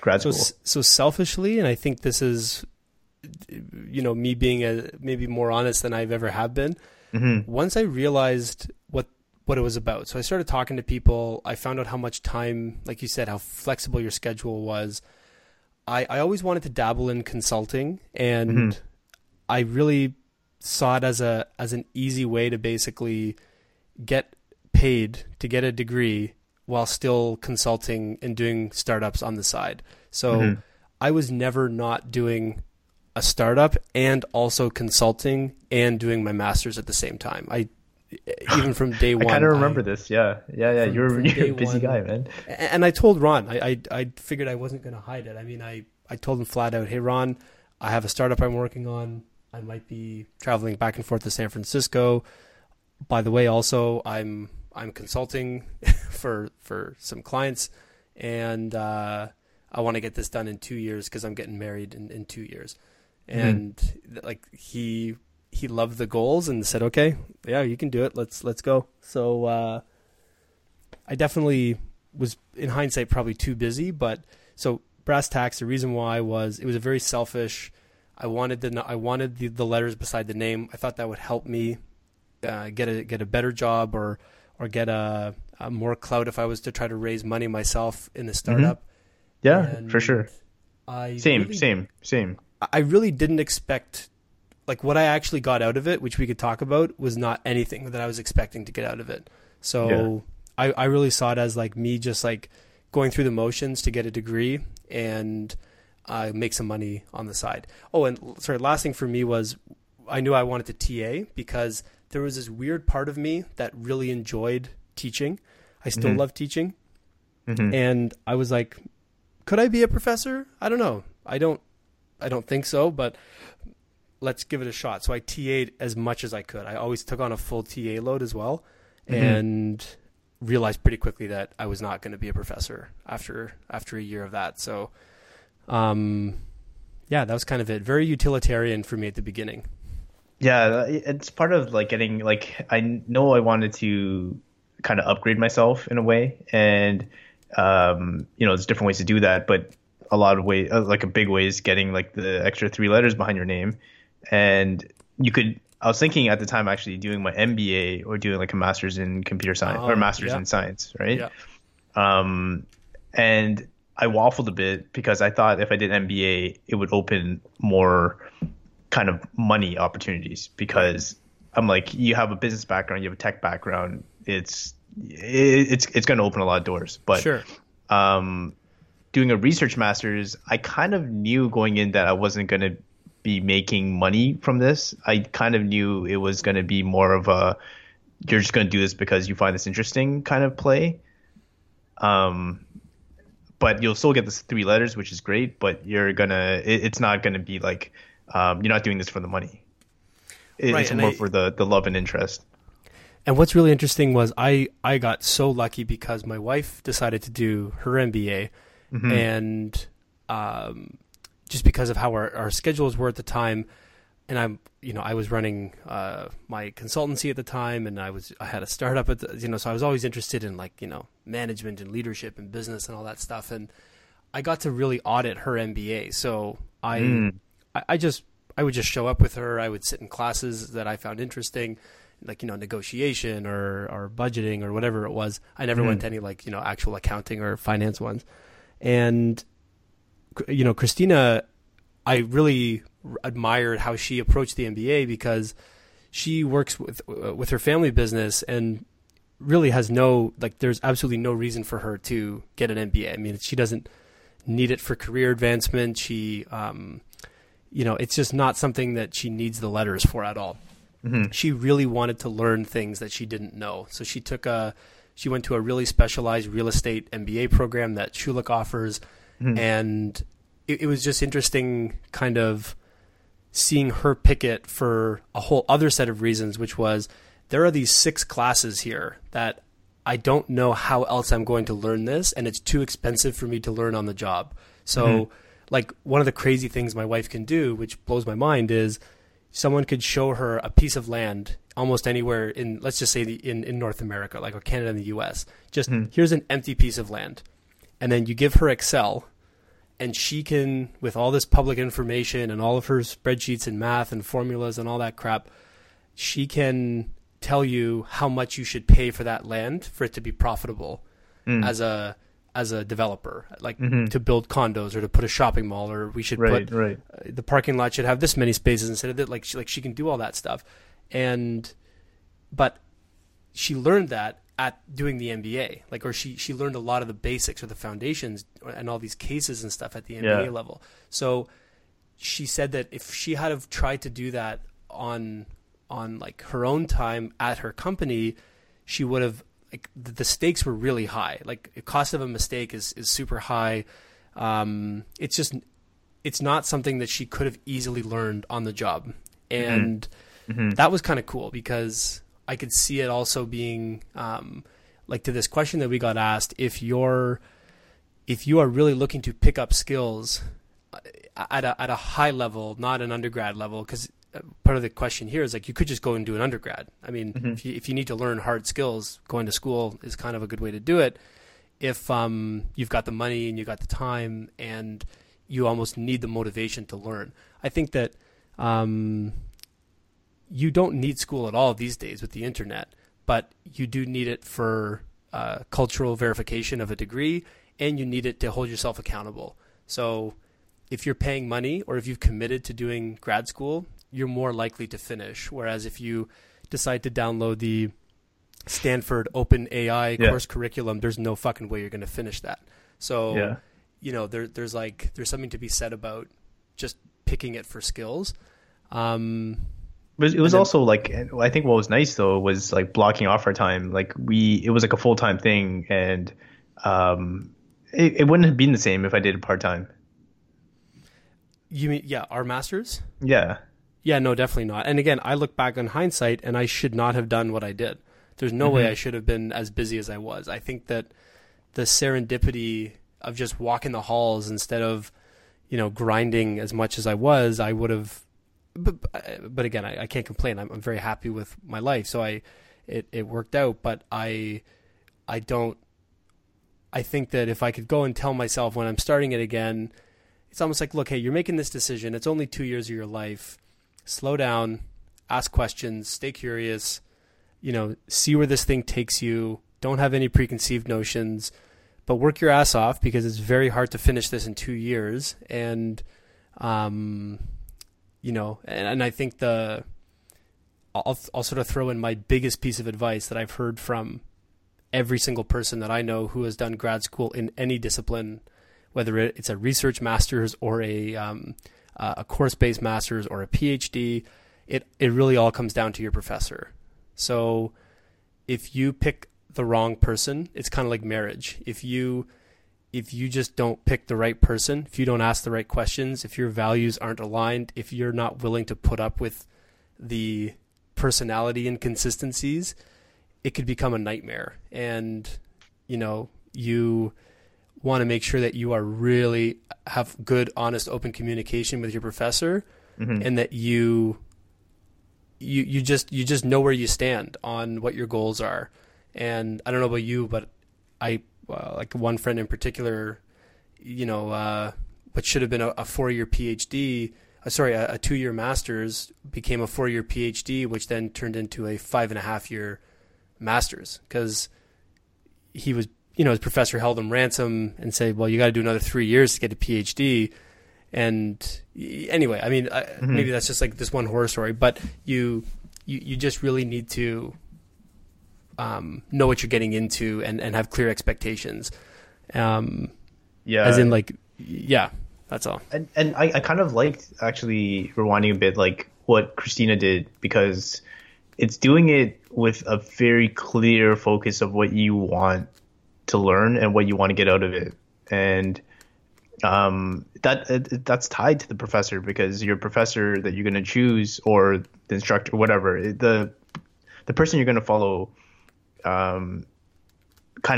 grad school. So selfishly, and I think this is, you know, me being maybe more honest than I've ever have been. Mm-hmm. Once I realized what it was about. So I started talking to people. I found out how much time, like you said, how flexible your schedule was. I always wanted to dabble in consulting, and I really saw it as an easy way to basically get paid to get a degree while still consulting and doing startups on the side. So I was never not doing a startup and also consulting and doing my master's at the same time. Even from day one. I kind of remember this. Yeah. You're a busy guy, man. And I told Ron, I figured I wasn't going to hide it. I mean, I told him flat out, hey, Ron, I have a startup I'm working on. I might be traveling back and forth to San Francisco. By the way, also, I'm consulting for some clients, and I want to get this done in 2 years because I'm getting married in 2 years. And like he loved the goals and said, okay, yeah, you can do it. Let's go. So I definitely was, in hindsight, probably too busy. But so brass tacks, the reason why was it was a very selfish. I wanted the letters beside the name. I thought that would help me get a better job or get a more clout if I was to try to raise money myself in a startup. Yeah, and for sure. Same. I really didn't expect. Like, what I actually got out of it, which we could talk about, was not anything that I was expecting to get out of it. So I really saw it as like me just like going through the motions to get a degree and make some money on the side. Oh, and sorry, last thing for me was I knew I wanted to TA because there was this weird part of me that really enjoyed teaching. I still love teaching. And I was like, could I be a professor? I don't know. I don't think so, but let's give it a shot. So I TA'd as much as I could. I always took on a full TA load as well, and realized pretty quickly that I was not going to be a professor after a year of that. So, that was kind of it. Very utilitarian for me at the beginning. Yeah. It's part of like getting, like, I know I wanted to kind of upgrade myself in a way, and, you know, there's different ways to do that, but a lot of ways, like a big way is getting like the extra 3 letters behind your name. And you could, I was thinking at the time actually doing my MBA or doing like a master's in computer science or master's in science, right? Yeah. And I waffled a bit because I thought if I did MBA, it would open more kind of money opportunities, because I'm like, you have a business background, you have a tech background. It's going to open a lot of doors, but doing a research master's, I kind of knew going in that I wasn't going to be making money from this. I kind of knew it was going to be more of a, you're just going to do this because you find this interesting kind of play. But you'll still get this 3 letters, which is great, but it's not going to be like, you're not doing this for the money. It's more for the love and interest. And what's really interesting was I got so lucky because my wife decided to do her MBA, and, just because of how our schedules were at the time, and I was running my consultancy at the time, and I had a startup at the, so I was always interested in like, management and leadership and business and all that stuff, and I got to really audit her MBA. So I would just show up with her. I would sit in classes that I found interesting, like, negotiation or budgeting or whatever it was. I never went to any like, actual accounting or finance ones, and you know, Christina, I really admired how she approached the MBA because she works with her family business and really has no, like, there's absolutely no reason for her to get an MBA. I mean, she doesn't need it for career advancement. She, you know, it's just not something that she needs the letters for at all. Mm-hmm. She really wanted to learn things that she didn't know. So she took she went to a really specialized real estate MBA program that Schulich offers. Mm-hmm. And it was just interesting kind of seeing her pick it for a whole other set of reasons, which was there are these 6 classes here that I don't know how else I'm going to learn this. And it's too expensive for me to learn on the job. So mm-hmm. like one of the crazy things my wife can do, which blows my mind, is someone could show her a piece of land almost anywhere in, let's just say in North America, like or Canada and the US, just mm-hmm. here's an empty piece of land. And then you give her Excel and she can, with all this public information and all of her spreadsheets and math and formulas and all that crap, she can tell you how much you should pay for that land for it to be profitable as a developer, like mm-hmm. to build condos or to put a shopping mall, or we should put the parking lot should have this many spaces instead of that. Like she can do all that stuff. But she learned that at doing the MBA, like, or she learned a lot of the basics or the foundations and all these cases and stuff at the MBA level. So she said that if she had have tried to do that on like her own time at her company, she would have, like, the stakes were really high. Like the cost of a mistake is super high. It's not something that she could have easily learned on the job. And mm-hmm. that was kind of cool because I could see it also being like to this question that we got asked, if you are really looking to pick up skills at a high level, not an undergrad level, because part of the question here is like you could just go and do an undergrad. I mean, mm-hmm. if you need to learn hard skills, going to school is kind of a good way to do it. If you've got the money and you've got the time and you almost need the motivation to learn. I think that you don't need school at all these days with the internet, but you do need it for cultural verification of a degree, and you need it to hold yourself accountable. So if you're paying money or if you've committed to doing grad school, you're more likely to finish. Whereas if you decide to download the Stanford Open AI course curriculum, there's no fucking way you're going to finish that. So, you know, there's something to be said about just picking it for skills. But it was also like, I think what was nice though, was like blocking off our time. Like it was like a full-time thing, and it wouldn't have been the same if I did it part-time. You mean, our masters? Yeah. Yeah, no, definitely not. And again, I look back on hindsight and I should not have done what I did. There's no mm-hmm. way I should have been as busy as I was. I think that the serendipity of just walking the halls instead of, you know, grinding as much as I was, I would have, but again, I can't complain. I'm very happy with my life. So it worked out, but I think that if I could go and tell myself when I'm starting it again, it's almost like, look, hey, you're making this decision. It's only 2 years of your life. Slow down, ask questions, stay curious, you know, see where this thing takes you. Don't have any preconceived notions, but work your ass off because it's very hard to finish this in 2 years. And, you know, and I think I'll sort of throw in my biggest piece of advice that I've heard from every single person that I know who has done grad school in any discipline, whether it's a research master's or a course-based master's or a PhD, it really all comes down to your professor. So if you pick the wrong person, it's kind of like marriage. If you just don't pick the right person, if you don't ask the right questions, if your values aren't aligned, if you're not willing to put up with the personality inconsistencies, it could become a nightmare. And, you know, you want to make sure that you are really have good, honest, open communication with your professor, mm-hmm. and that you just know where you stand on what your goals are. And I don't know about you, but I like one friend in particular, you know, what should have been a 4-year PhD, a 2-year master's became a 4-year PhD, which then turned into a 5.5-year master's because he was you know, his professor held him ransom and said, well, you got to do another 3 years to get a PhD. And anyway, I mean, maybe that's just like this one horror story, but you just really need to know what you're getting into and have clear expectations. As in like, yeah, that's all. And I kind of liked actually rewinding a bit like what Christina did, because it's doing it with a very clear focus of what you want to learn and what you want to get out of it. And that's tied to the professor, because your professor that you're going to choose, or the instructor, whatever, the person you're going to follow kind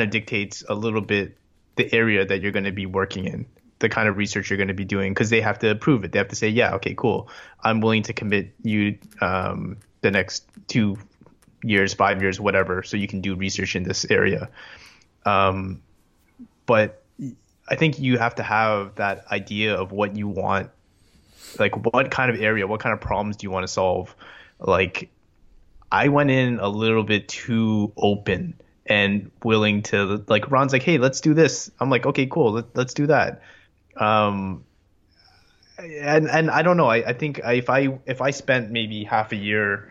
of dictates a little bit the area that you're going to be working in, the kind of research you're going to be doing, because they have to approve it. They have to say, yeah, okay, cool, I'm willing to commit you the next 2 years, 5 years, whatever, so you can do research in this area. But I think you have to have that idea of what you want, like what kind of area, what kind of problems do you want to solve? Like, I went in a little bit too open and willing to, like, Ron's like, hey, let's do this. I'm like, okay, cool, let's do that. And I don't know. I think if I spent maybe half a year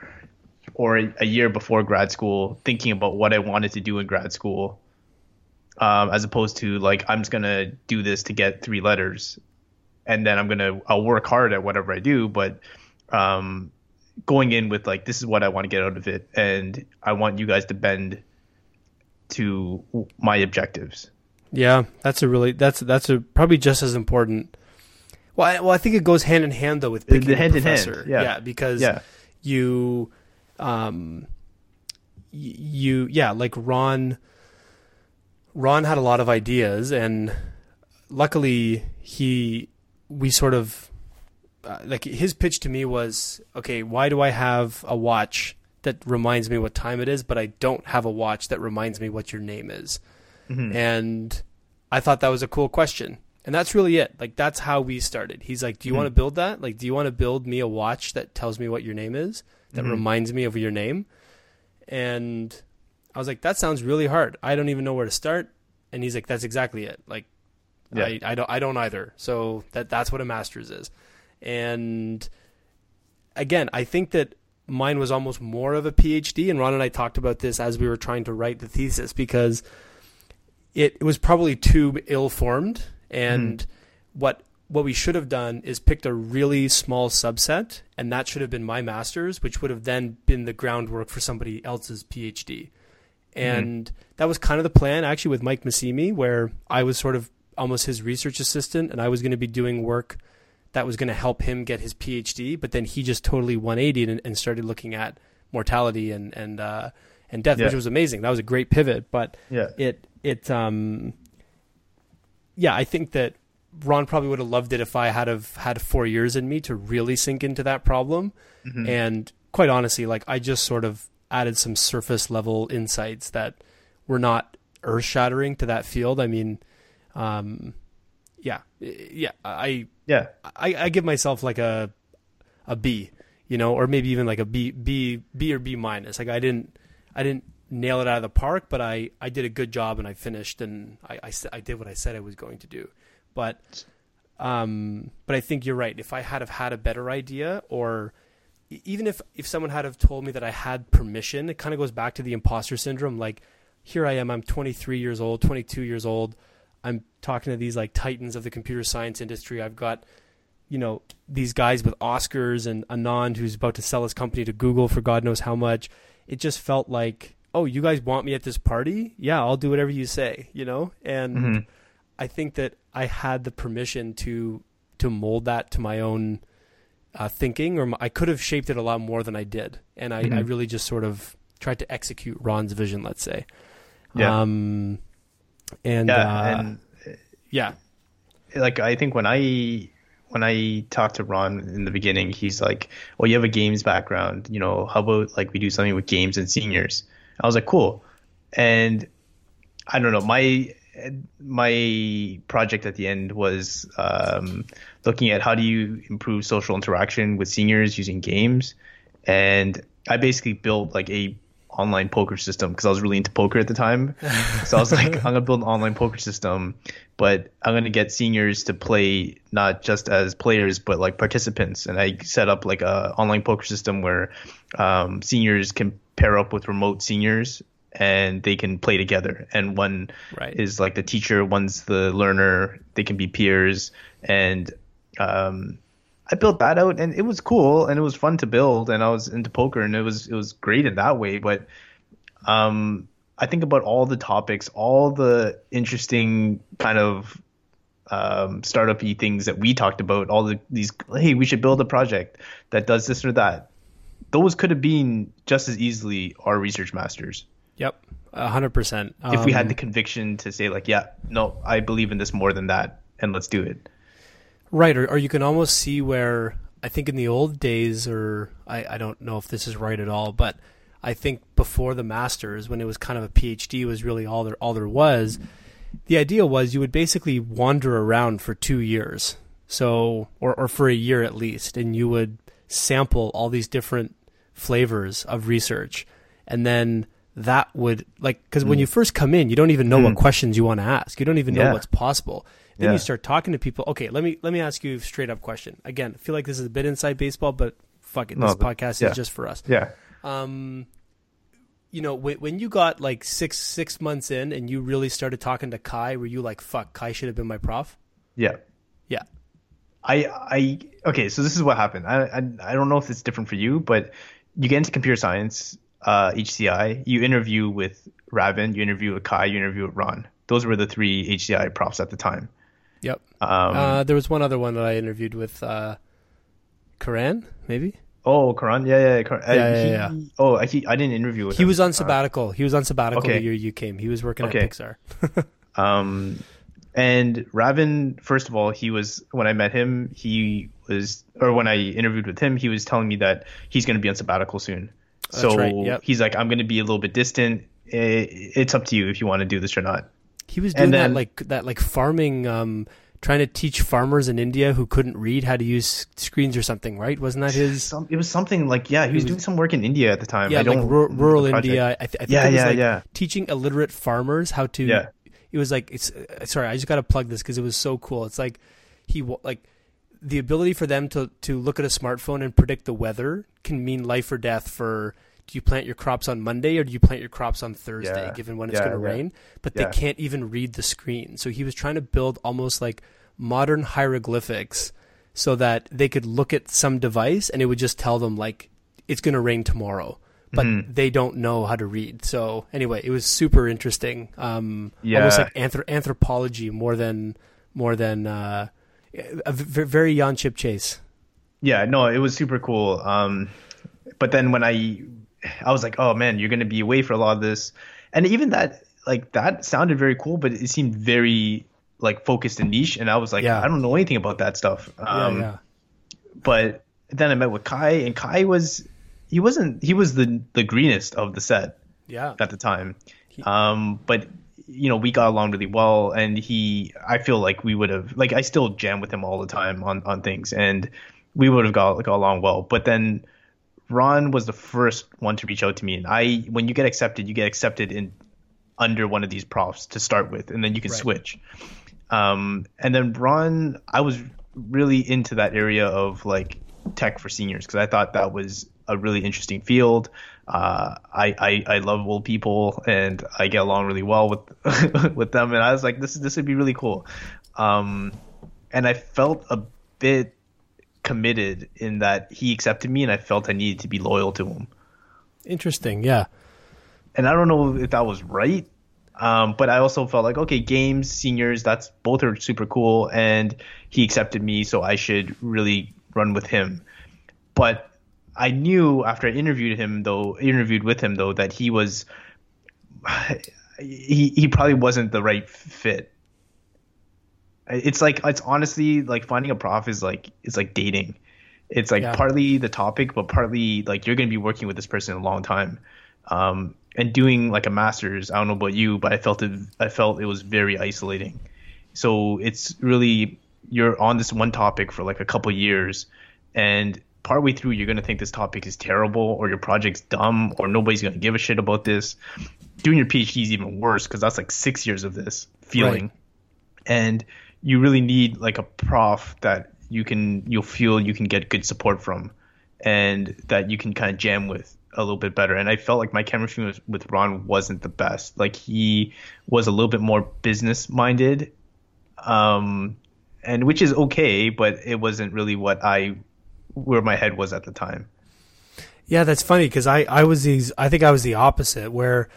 or a year before grad school thinking about what I wanted to do in grad school, as opposed to like, I'm just going to do this to get 3 letters and then I'll work hard at whatever I do. But going in with like, this is what I want to get out of it, and I want you guys to bend to my objectives. Yeah, that's probably just as important. Well, I think it goes hand in hand though with picking a professor. Because like Ron had a lot of ideas, and luckily we sort of like, his pitch to me was, okay, why do I have a watch that reminds me what time it is, but I don't have a watch that reminds me what your name is? Mm-hmm. And I thought that was a cool question. And that's really it. Like, that's how we started. He's like, do you want to build that? Like, do you want to build me a watch that tells me what your name is, that reminds me of your name? And I was like, that sounds really hard. I don't even know where to start. And he's like, that's exactly it. Like, yeah. I don't either. So that's what a master's is. And again, I think that mine was almost more of a PhD. And Ron and I talked about this as we were trying to write the thesis, because it was probably too ill-formed. And what we should have done is picked a really small subset, and that should have been my master's, which would have then been the groundwork for somebody else's PhD. And that was kind of the plan actually with Mike Massimi, where I was sort of almost his research assistant, and I was going to be doing work that was going to help him get his PhD. But then he just totally 180'd and started looking at mortality and death, which was amazing. That was a great pivot, but I think that Ron probably would have loved it if I had 4 years in me to really sink into that problem. Mm-hmm. And quite honestly, like, I just sort of added some surface level insights that were not earth shattering to that field. I mean, I give myself like a B, you know, or maybe even like a B or B minus. Like, I didn't nail it out of the park, but I did a good job, and I finished, and I did what I said I was going to do. But I think you're right. If I had have had a better idea, or even if someone had have told me that I had permission, it kind of goes back to the imposter syndrome. Like, here I am, I'm 23 years old, 22 years old. I'm talking to these like titans of the computer science industry. I've got, you know, these guys with Oscars, and Anand, who's about to sell his company to Google for God knows how much. It just felt like, oh, you guys want me at this party? Yeah, I'll do whatever you say, you know? And I think that I had the permission to mold that to my own thinking, or I could have shaped it a lot more than I did. And I really just sort of tried to execute Ron's vision, let's say. Yeah. Like, I think when I talked to Ron in the beginning, he's like, well, you have a games background, you know, how about like we do something with games and seniors? I was like, cool. And I don't know, my project at the end was looking at how do you improve social interaction with seniors using games. And I basically built like a online poker system because I was really into poker at the time. So I was like, I'm going to build an online poker system, but I'm going to get seniors to play not just as players, but like participants. And I set up like a online poker system where seniors can pair up with remote seniors and they can play together. And one is like the teacher, one's the learner, they can be peers. And I built that out, and it was cool and it was fun to build, and I was into poker, and it was great in that way. But I think about all the topics, all the interesting kind of startup-y things that we talked about, all these, hey, we should build a project that does this or that. Those could have been just as easily our research masters. Yep, 100%. If we had the conviction to say like, yeah, no, I believe in this more than that, and let's do it. Right, or you can almost see where I think in the old days, or I don't know if this is right at all, but I think before the master's, when it was kind of a PhD, was really all there was. The idea was you would basically wander around for 2 years, so or for a year at least, and you would sample all these different flavors of research, and then that would because when you first come in, you don't even know what questions you want to ask. You don't even know what's possible. Then you start talking to people. Okay, let me ask you a straight up question. Again, I feel like this is a bit inside baseball, but fuck it. Podcast is just for us. Yeah. You know, when you got like six months in and you really started talking to Khai, were you like, fuck, Khai should have been my prof? Yeah. Yeah. Okay, so this is what happened. I don't know if it's different for you, but you get into computer science, HCI, you interview with Ravin, you interview with Khai, you interview with Ron. Those were the three HCI profs at the time. Yep. There was one other one that I interviewed with Karan, maybe? Oh, Karan. Yeah. Oh, I didn't interview with him. Was on sabbatical. He was on sabbatical the year you came. He was working at Pixar. And Ravin, first of all, when I interviewed with him, he was telling me that he's going to be on sabbatical soon. That's right. Yep. He's like, I'm going to be a little bit distant. It's up to you if you want to do this or not. He was doing that farming, trying to teach farmers in India who couldn't read how to use screens or something, right? Wasn't that his? It was something like, yeah, he was doing some work in India at the time. Yeah, rural India. I think it was teaching illiterate farmers how to. Yeah. It was like sorry, I just got to plug this because it was so cool. It's like the ability for them to look at a smartphone and predict the weather can mean life or death for. Do you plant your crops on Monday or do you plant your crops on Thursday, given when it's going to rain? But they can't even read the screen. So he was trying to build almost like modern hieroglyphics so that they could look at some device and it would just tell them like, it's going to rain tomorrow, but they don't know how to read. So anyway, it was super interesting. Almost like anthropology more than a very Jan Chip Chase. Yeah, no, it was super cool. But then when I was like, oh man, you're going to be away for a lot of this. And even that, like that sounded very cool, but it seemed very like focused and niche. And I was like, I don't know anything about that stuff. But then I met with Khai, and Khai was the greenest of the set at the time. But you know, we got along really well, and I feel like we would have, like, I still jam with him all the time on things, and we would have got along well. But then Ron was the first one to reach out to me, and when you get accepted in under one of these profs to start with, and then you can switch. And then Ron, I was really into that area of like tech for seniors because I thought that was a really interesting field. I love old people, and I get along really well with with them, and I was like, this would be really cool. And I felt a bit committed in that he accepted me, and I felt I needed to be loyal to him. Interesting. Yeah. And I don't know if that was right. But I also felt like, okay, games, seniors, that's both are super cool. And he accepted me, so I should really run with him. But I knew after I interviewed with him though, that he was, he probably wasn't the right fit. It's like, it's honestly like finding a prof is like, it's like dating. It's like partly the topic, but partly like you're going to be working with this person a long time. And doing like a master's, I don't know about you, but I felt it was very isolating. So it's really, you're on this one topic for like a couple years, and partway through, you're going to think this topic is terrible or your project's dumb or nobody's going to give a shit about this. Doing your PhD is even worse because that's like 6 years of this feeling. Right. And you really need like a prof that you'll feel you can get good support from and that you can kind of jam with a little bit better. And I felt like my chemistry with Ron wasn't the best. Like he was a little bit more business minded, and which is okay, but it wasn't really where my head was at the time. Yeah, that's funny because I think I was the opposite, where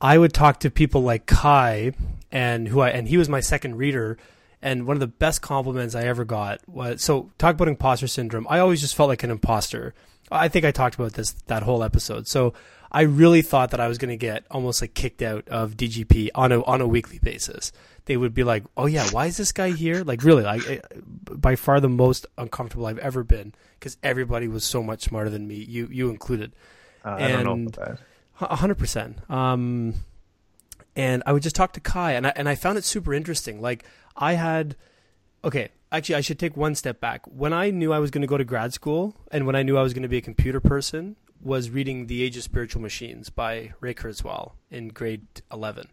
I would talk to people like Khai and he was my second reader. And one of the best compliments I ever got was, so talk about imposter syndrome. I always just felt like an imposter. I think I talked about this that whole episode. So I really thought that I was going to get almost like kicked out of DGP on a weekly basis. They would be like, "Oh yeah, why is this guy here?" Like really, by far the most uncomfortable I've ever been because everybody was so much smarter than me, you included. I don't know about that. 100%. And I would just talk to Khai, and I found it super interesting. Like I had, okay. Actually, I should take one step back. When I knew I was going to go to grad school and when I knew I was going to be a computer person was reading The Age of Spiritual Machines by Ray Kurzweil in grade 11.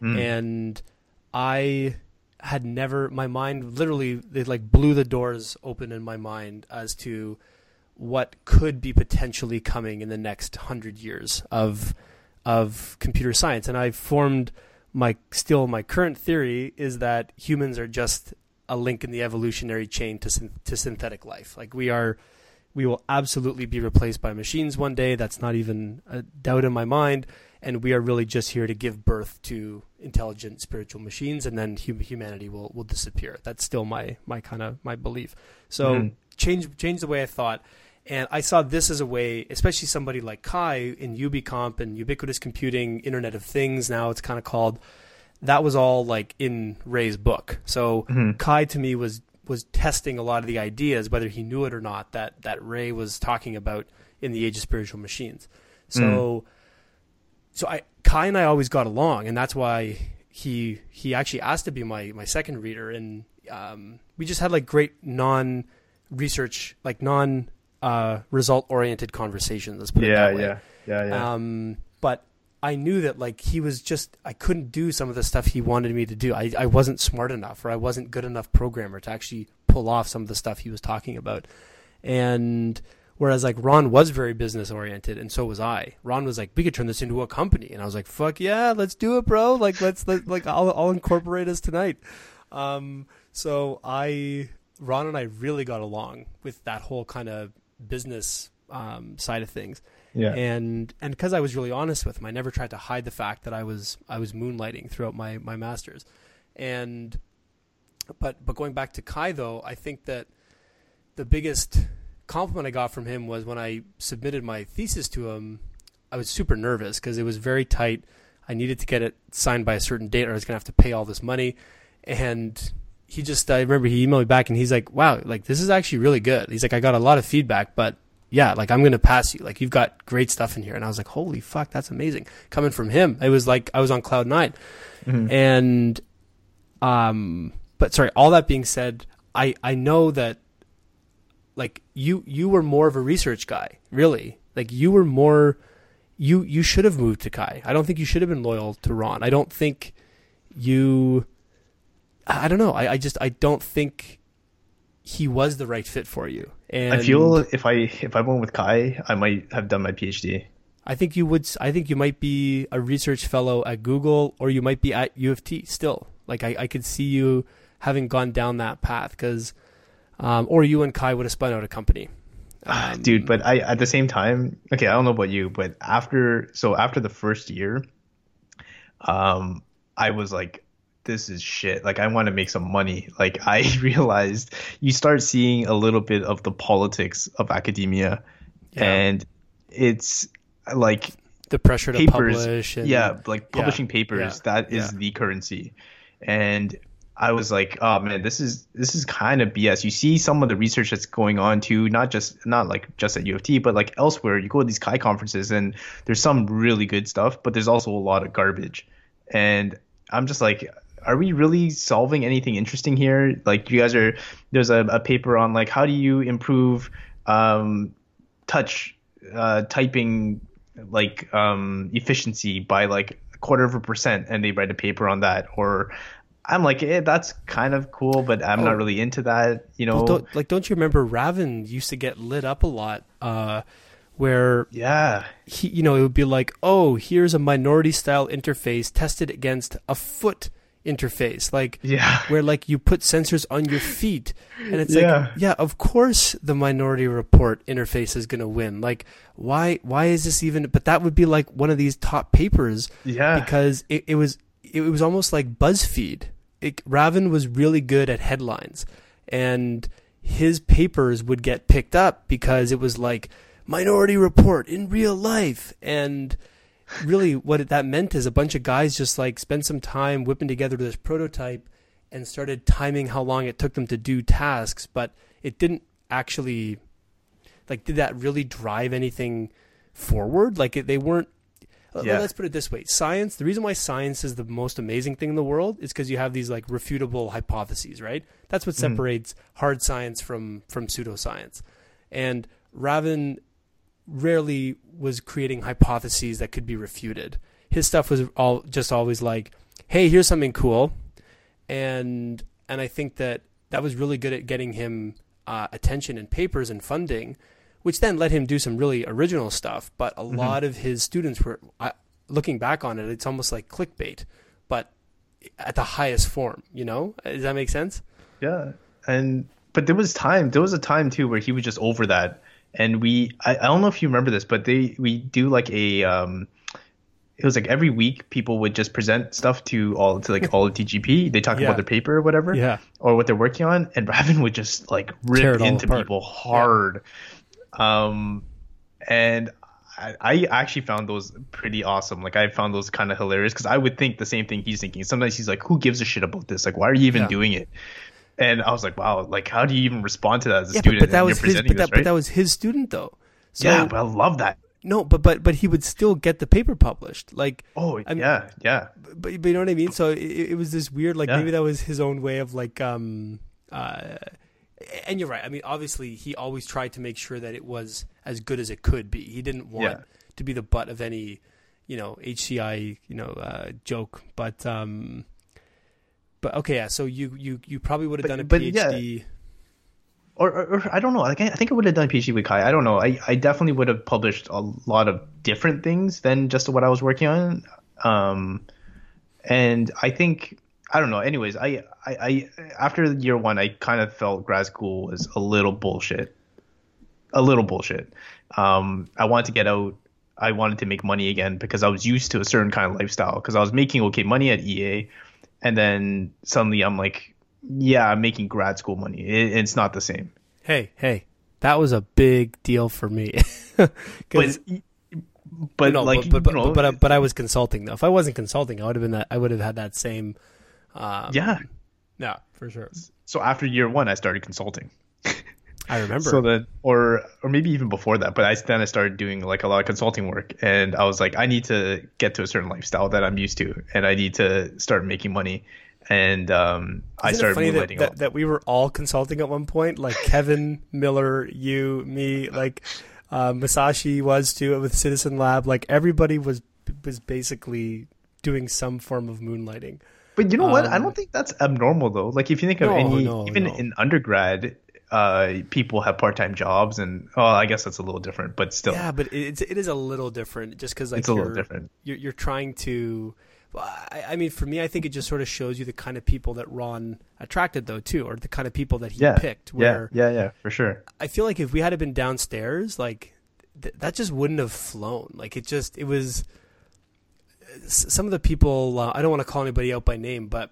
Mm. And I had never, my mind literally, it like blew the doors open in my mind as to what could be potentially coming in the next 100 years of computer science. And I formed my current theory is that humans are just a link in the evolutionary chain to synthetic life. Like we will absolutely be replaced by machines one day. That's not even a doubt in my mind. And we are really just here to give birth to intelligent spiritual machines, and then humanity will disappear. That's still my belief. So change the way I thought. And I saw this as a way, especially somebody like Khai in Ubicomp and ubiquitous computing, Internet of Things. Now it's kind of called. That was all like in Ray's book. So Khai to me was testing a lot of the ideas, whether he knew it or not, that Ray was talking about in The Age of Spiritual Machines. So Khai and I always got along, and that's why he actually asked to be my second reader, and we just had like great non-research, like non-result-oriented conversations. Let's put it that way. Yeah. But I knew that like he was just, I couldn't do some of the stuff he wanted me to do. I wasn't smart enough, or I wasn't good enough programmer to actually pull off some of the stuff he was talking about. And whereas like Ron was very business oriented, and so was I. Ron was like, "We could turn this into a company," and I was like, "Fuck yeah, let's do it, bro! Like let's I'll incorporate us tonight." So Ron and I really got along with that whole kind of business side of things. Yeah. And because I was really honest with him, I never tried to hide the fact that I was moonlighting throughout my master's. And but going back to Khai though, I think that the biggest compliment I got from him was when I submitted my thesis to him, I was super nervous because it was very tight. I needed to get it signed by a certain date or I was going to have to pay all this money. And he just, I remember he emailed me back and he's like, "Wow, like this is actually really good." He's like, "I got a lot of feedback, but yeah, like I'm going to pass you. Like you've got great stuff in here." And I was like, "Holy fuck, that's amazing." Coming from him, it was like I was on cloud nine. Mm-hmm. And, but sorry, all that being said, I know that like you were more of a research guy, really. Like you were more, you should have moved to Khai. I don't think you should have been loyal to Ron. I don't think you, I don't know. I don't think he was the right fit for you. And I feel if I went with Khai, I might have done my PhD. I think you would. I think you might be a research fellow at Google, or you might be at U of T still. Like I could see you having gone down that path because, or you and Khai would have spun out a company. Dude, but I at the same time, okay, I don't know about you, but after the first year, I was like, this is shit. Like I want to make some money. Like I realized you start seeing a little bit of the politics of academia and it's like the pressure to publish. And, publishing papers. That is the currency. And I was like, oh man, this is kind of BS. You see some of the research that's going on too, not just at U of T, but like elsewhere. You go to these Khai conferences and there's some really good stuff, but there's also a lot of garbage. And I'm just like, are we really solving anything interesting here? Like you guys are, there's a paper on like, how do you improve touch typing like efficiency by like 0.25%, and they write a paper on that. Or I'm like, eh, that's kind of cool, but I'm not really into that, you know. Well, don't you remember Ravin used to get lit up a lot where he, you know, it would be like, oh, here's a minority style interface tested against a foot interface, like where like you put sensors on your feet, and it's like, yeah, of course the Minority Report interface is going to win. Like, why is this even? But that would be like one of these top papers, because it was almost like BuzzFeed. Ravin was really good at headlines, and his papers would get picked up because it was like Minority Report in real life. And really what that meant is a bunch of guys just like spent some time whipping together this prototype and started timing how long it took them to do tasks, but it didn't actually, like, did that really drive anything forward? Like, they weren't, let's put it this way. Science, the reason why science is the most amazing thing in the world is because you have these like refutable hypotheses, right? That's what separates hard science from pseudoscience. And Ravin rarely was creating hypotheses that could be refuted. His stuff was all just always like, hey, here's something cool. And I think that was really good at getting him attention in papers and funding, which then let him do some really original stuff. But a lot of his students were, looking back on it, it's almost like clickbait, but at the highest form, you know? Does that make sense? Yeah. But there was a time too where he was just over that. And I don't know if you remember this, but we do like a, it was like every week people would just present stuff to all of TGP. They talk about their paper or whatever, or what they're working on. And Ravin would just like rip into people hard. Yeah. And I actually found those pretty awesome. Like, I found those kind of hilarious because I would think the same thing he's thinking. Sometimes he's like, who gives a shit about this? Like, why are you even doing it? And I was like, wow, like, how do you even respond to that as a student? But that was his student, though. So, yeah, but I love that. No, but he would still get the paper published. Like, But you know what I mean? So it was this weird, like, maybe that was his own way of like, and you're right. I mean, obviously, he always tried to make sure that it was as good as it could be. He didn't want to be the butt of any, you know, HCI, you know, joke. But okay, yeah. So you probably would have done a PhD, or I don't know. Like, I think I would have done a PhD with Khai. I don't know. I definitely would have published a lot of different things than just what I was working on. And I think, I don't know. Anyways, I after year one, I kind of felt grad school was a little bullshit. I wanted to get out. I wanted to make money again because I was used to a certain kind of lifestyle because I was making okay money at EA. And then suddenly I'm like, yeah, I'm making grad school money. It's not the same. Hey, that was a big deal for me. But I was consulting though. If I wasn't consulting, I would have had that same. Yeah, for sure. So after year one, I started consulting. I remember. So then, or maybe even before that, but then I started doing like a lot of consulting work, and I was like, I need to get to a certain lifestyle that I'm used to, and I need to start making money. And I started moonlighting. That we were all consulting at one point, like Kevin Miller, you, me, like Masashi was too with Citizen Lab. Like everybody was basically doing some form of moonlighting. But you know what? I don't think that's abnormal though. Like if you think of in undergrad. People have part-time jobs, and I guess that's a little different, but still. Yeah, but it is a little different, just because like it's a little different. You're trying to. I mean, for me, I think it just sort of shows you the kind of people that Ron attracted, though, too, or the kind of people that he picked. Yeah, for sure. I feel like if we had been downstairs, like that just wouldn't have flown. Like it was. Some of the people, I don't want to call anybody out by name, but.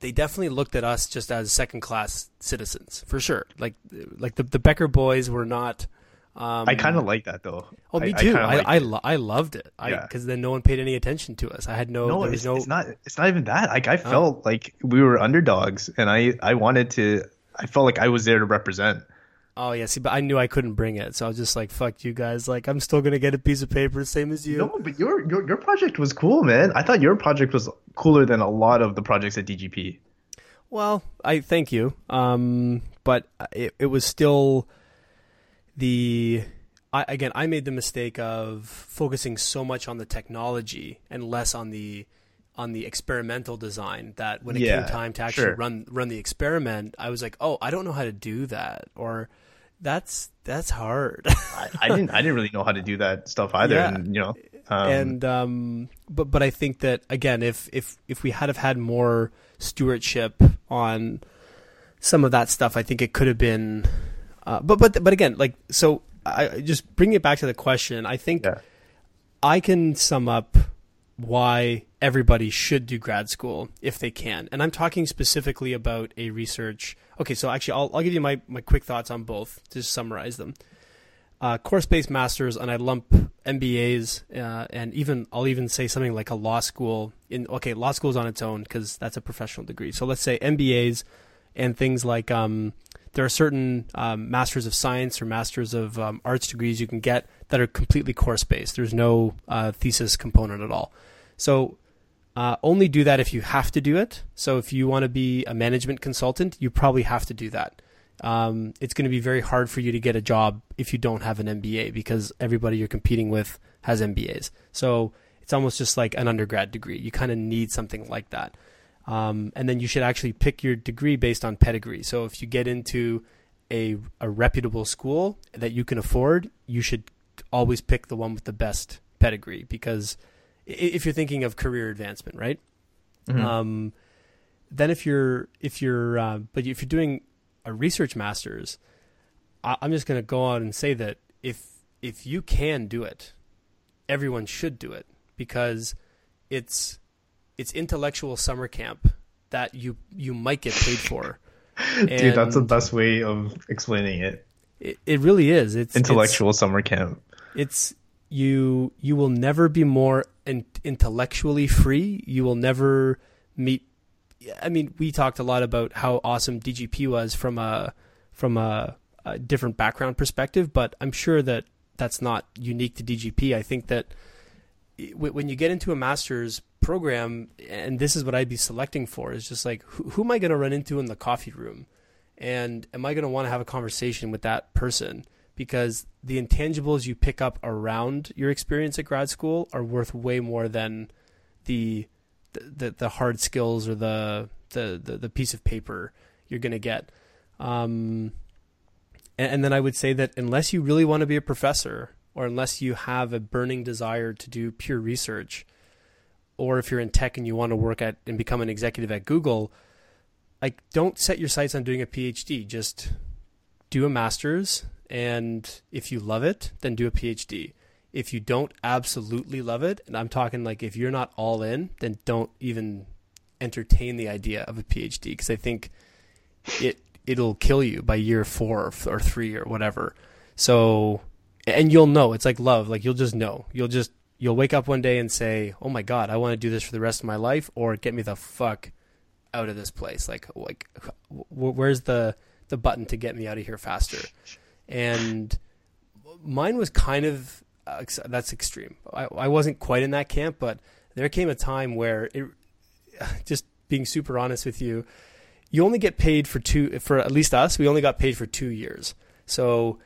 They definitely looked at us just as second-class citizens, for sure. Like the Becker boys were not. I kind of like that though. Oh, me too. I loved it because then no one paid any attention to us. I had no. No, it's, no... it's not. It's not even that. Like I felt like we were underdogs, and I wanted to. I felt like I was there to represent. Oh yeah, see, but I knew I couldn't bring it, so I was just like, "Fuck you guys!" Like, I'm still gonna get a piece of paper, same as you. No, but your project was cool, man. I thought your project was cooler than a lot of the projects at DGP. Well, I thank you, but it was still I made the mistake of focusing so much on the technology and less on the experimental design that when it came time to actually run the experiment, I was like, oh, I don't know how to do that, or that's hard. I didn't really know how to do that stuff either. Yeah. And, you know, but I think that again, if we had more stewardship on some of that stuff, I think it could have been, but again, like, so I just bringing it back to the question, I think I can sum up why everybody should do grad school if they can. And I'm talking specifically about a research. Okay. So actually I'll give you my quick thoughts on both to summarize them. Course-based masters, and I lump MBAs, and I'll even say something like a law school law school is on its own because that's a professional degree. So let's say MBAs and things like, there are certain masters of science or masters of arts degrees you can get that are completely course-based. There's no thesis component at all. So only do that if you have to do it. So if you want to be a management consultant, you probably have to do that. It's going to be very hard for you to get a job if you don't have an MBA because everybody you're competing with has MBAs. So it's almost just like an undergrad degree. You kind of need something like that. And then you should actually pick your degree based on pedigree. So if you get into a reputable school that you can afford, you should always pick the one with the best pedigree because if you're thinking of career advancement, right? Mm-hmm. Then if you're doing a research master's, I'm just going to go on and say that if you can do it, everyone should do it because it's intellectual summer camp that you might get paid for. And dude, that's the best way of explaining it. It really is. It's intellectual summer camp. It's you will never be more intellectually free. You will never meet. I mean, we talked a lot about how awesome DGP was from a different background perspective, but I'm sure that that's not unique to DGP. I think that when you get into a master's program, and this is what I'd be selecting for, is just like, who am I going to run into in the coffee room? And am I going to want to have a conversation with that person? Because the intangibles you pick up around your experience at grad school are worth way more than the hard skills or the piece of paper you're going to get. And then I would say that unless you really want to be a professor, or unless you have a burning desire to do pure research, or if you're in tech and you want to work at and become an executive at Google, like, don't set your sights on doing a PhD. Just do a master's, and if you love it, then do a PhD. If you don't absolutely love it, and I'm talking like if you're not all in, then don't even entertain the idea of a PhD because I think it'll kill you by year 4 or 3 or whatever. So, and you'll know, it's like love, like you'll just know, you'll wake up one day and say, oh my God, I want to do this for the rest of my life, or get me the fuck out of this place. Like where's the button to get me out of here faster? And mine was kind of, that's extreme. I wasn't quite in that camp, but there came a time where it, just being super honest with you, you only get paid for at least us, we only got paid for 2 years. So,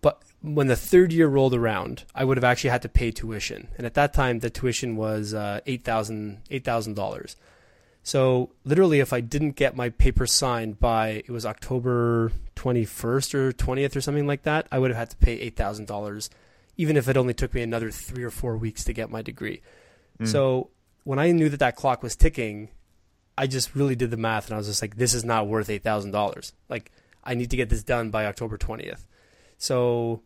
but when the third year rolled around, I would have actually had to pay tuition. And at that time, the tuition was $8,000. So literally, if I didn't get my paper signed by, it was October 21st or 20th or something like that, I would have had to pay $8,000, even if it only took me another 3 or 4 weeks to get my degree. Mm. So when I knew that clock was ticking, I just really did the math and I was just like, this is not worth $8,000. Like, I need to get this done by October 20th. So,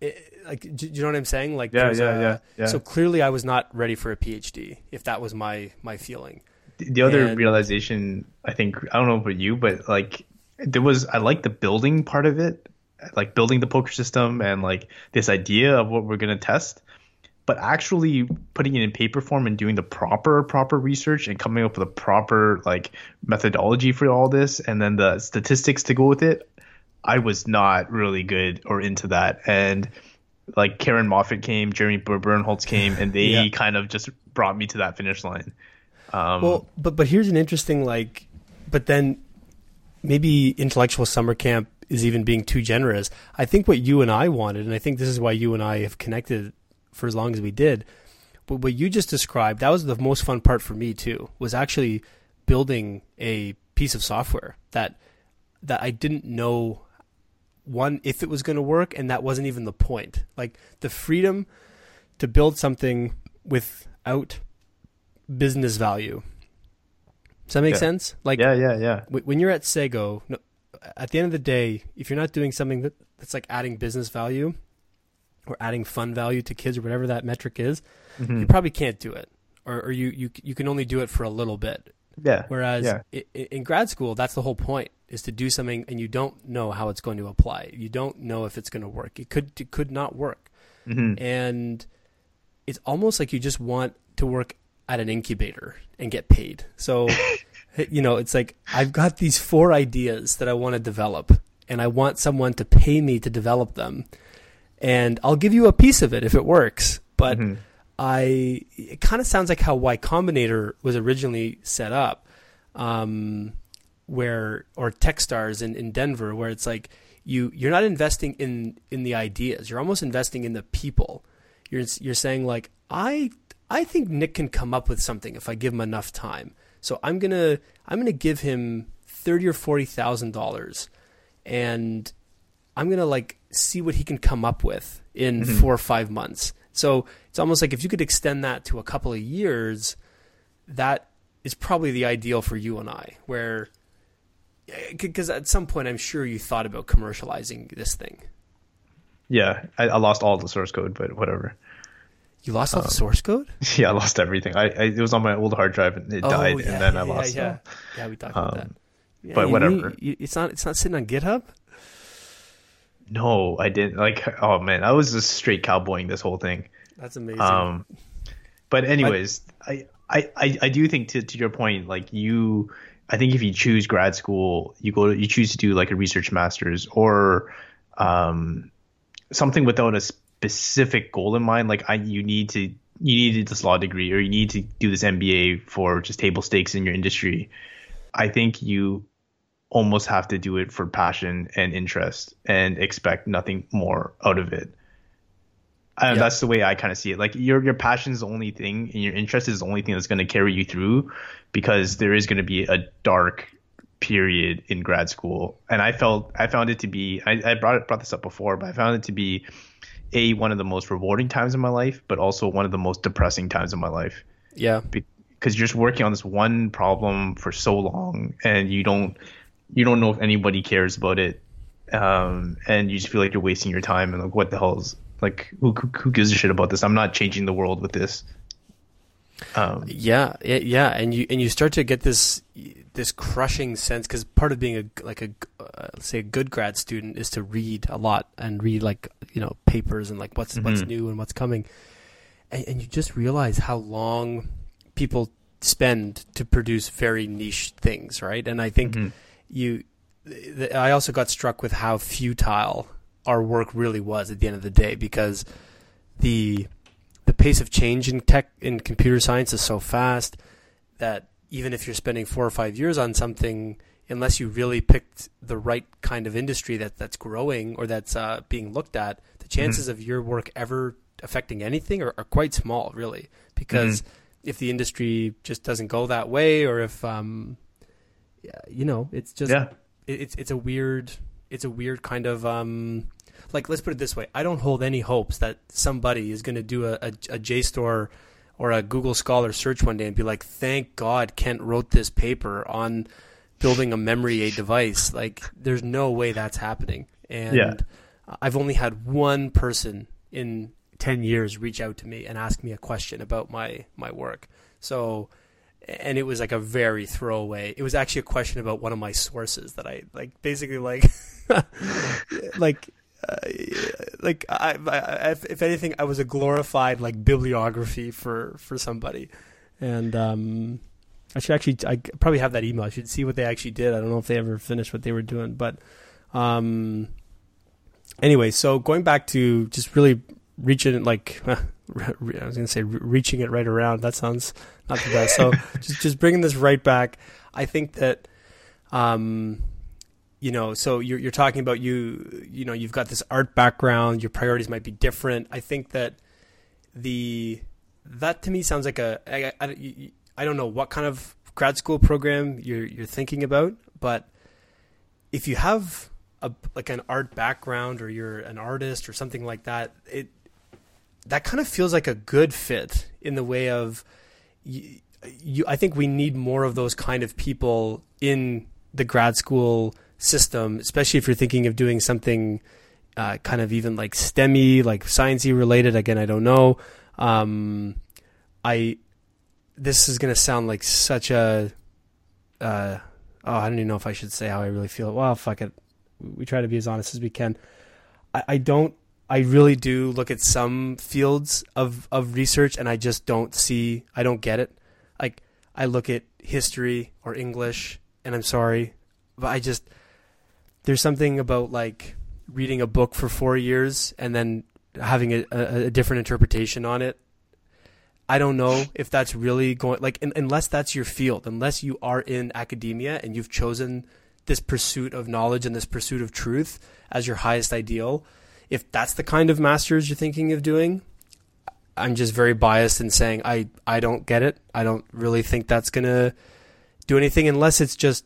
do you know what I'm saying? Like, So clearly, I was not ready for a PhD. If that was my feeling. The other realization, I think, I don't know about you, but like, I like the building part of it, like building the poker system and like this idea of what we're gonna test. But actually putting it in paper form and doing the proper research and coming up with a proper like methodology for all this, and then the statistics to go with it. I was not really good or into that. And like Karen Moffitt came, Jeremy Bernholtz came, and they kind of just brought me to that finish line. Well, but here's an interesting, like, but then maybe intellectual summer camp is even being too generous. I think what you and I wanted, and I think this is why you and I have connected for as long as we did, but what you just described, that was the most fun part for me too, was actually building a piece of software that I didn't know, one, if it was going to work, and that wasn't even the point. Like the freedom to build something without business value. Does that make sense? Like, yeah. When you're at Sago, at the end of the day, if you're not doing something that's like adding business value or adding fun value to kids or whatever that metric is, you probably can't do it, or you can only do it for a little bit. Yeah. Whereas in grad school, that's the whole point, is to do something and you don't know how it's going to apply. You don't know if it's going to work. It could not work. Mm-hmm. And it's almost like you just want to work at an incubator and get paid. So, you know, it's like, I've got these 4 ideas that I want to develop and I want someone to pay me to develop them. And I'll give you a piece of it if it works. But it kind of sounds like how Y Combinator was originally set up, or Techstars in Denver, where it's like you're not investing in the ideas. You're almost investing in the people. You're saying like, I think Nick can come up with something if I give him enough time. So I'm gonna give him $30,000 or $40,000, and I'm gonna like see what he can come up with in 4 or 5 months. So it's almost like if you could extend that to a couple of years, that is probably the ideal for you and I, where, because at some point I'm sure you thought about commercializing this thing. Yeah, I lost all the source code, but whatever. You lost all the source code? Yeah, I lost everything. It was on my old hard drive and it died, and then I lost it. Yeah, we talked about that. Yeah, but whatever. It's not sitting on GitHub? No, I didn't. Like, oh man, I was just straight cowboying this whole thing. That's amazing. But anyways, I do think to your point, like I think if you choose grad school, you choose to do like a research master's or something without a specific goal in mind. Like you need this law degree, or you need to do this MBA for just table stakes in your industry. I think you almost have to do it for passion and interest and expect nothing more out of it. That's the way I kind of see it. Like your passion is the only thing, and your interest is the only thing that's going to carry you through, because there is going to be a dark period in grad school. And I found it to be, I brought this up before, but I found it to be one of the most rewarding times in my life, but also one of the most depressing times in my life. Yeah. Because you're just working on this one problem for so long, and you don't know if anybody cares about it, and you just feel like you're wasting your time, and like, what the hell is, like, who gives a shit about this? I'm not changing the world with this. And you start to get this crushing sense, because part of being a good grad student is to read a lot and read, like, you know, papers and like what's new and what's coming, and you just realize how long people spend to produce very niche things, right? And I think I also got struck with how futile our work really was at the end of the day, because the pace of change in tech, in computer science, is so fast that even if you're spending 4 or 5 years on something, unless you really picked the right kind of industry that's growing or that's being looked at, the chances of your work ever affecting anything are quite small, really, because if the industry just doesn't go that way, or if you know, it's just it's a weird kind of like, let's put it this way. I don't hold any hopes that somebody is going to do a JSTOR or a Google Scholar search one day and be like, thank God Kent wrote this paper on building a memory aid device. Like, there's no way that's happening. And I've only had one person in 10 years reach out to me and ask me a question about my work. So, and it was like a very throwaway. It was actually a question about one of my sources that I like, basically like, I if anything, I was a glorified like bibliography for somebody. And I should actually, I probably have that email. I should see what they actually did. I don't know if they ever finished what they were doing, but anyway, so going back to just really reaching, like, I was going to say reaching it right around. That sounds not the best. So just bringing this right back. I think that you know, so you're talking about you know, you've got this art background, your priorities might be different. I think that that to me sounds like I don't know what kind of grad school program you're thinking about, but if you have an art background or you're an artist or something like that, that kind of feels like a good fit in the way of I think we need more of those kind of people in the grad school system, especially if you're thinking of doing something kind of even like STEM-y, like sciencey related. Again, I don't know. This is going to sound like such a, I don't even know if I should say how I really feel. Well, fuck it. We try to be as honest as we can. I really do look at some fields of research and I just I don't get it. Like I look at history or English and I'm sorry, but there's something about like reading a book for 4 years and then having a different interpretation on it. I don't know if that's really going, like, unless that's your field, unless you are in academia and you've chosen this pursuit of knowledge and this pursuit of truth as your highest ideal. If that's the kind of master's you're thinking of doing, I'm just very biased in saying I don't get it. I don't really think that's going to do anything unless it's just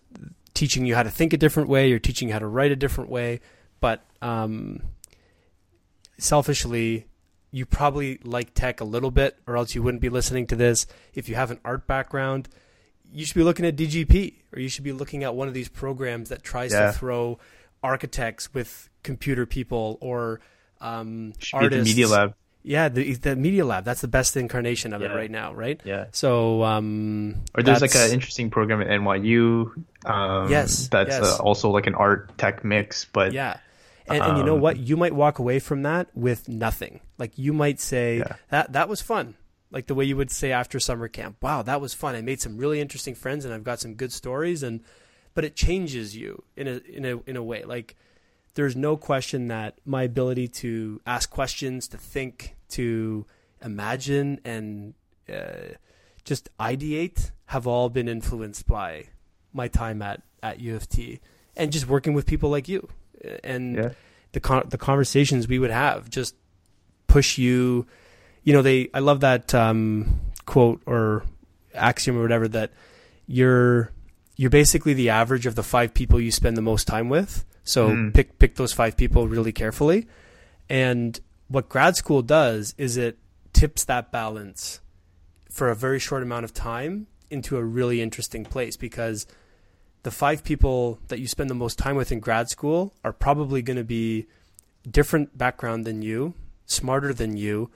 teaching you how to think a different way or teaching you how to write a different way. But selfishly, you probably like tech a little bit or else you wouldn't be listening to this. If you have an art background, you should be looking at DGP or you should be looking at one of these programs that tries to throw architects with computer people or artists. Media Lab. Yeah, the Media Lab. That's the best incarnation of it right now, right? Yeah. So, or there's like an interesting program at NYU. Also like an art tech mix, but yeah. And you know what? You might walk away from that with nothing. Like you might say that was fun. Like the way you would say after summer camp, wow, that was fun. I made some really interesting friends and I've got some good stories but it changes you in a way. Like there's no question that my ability to ask questions, to think, to imagine and just ideate have all been influenced by my time at U of T and just working with people like you and the conversations we would have just push you. You know, I love that quote or axiom or whatever that you're basically the average of the five people you spend the most time with. So pick those five people really carefully. And what grad school does is it tips that balance for a very short amount of time into a really interesting place because the five people that you spend the most time with in grad school are probably going to be different background than you, smarter than you.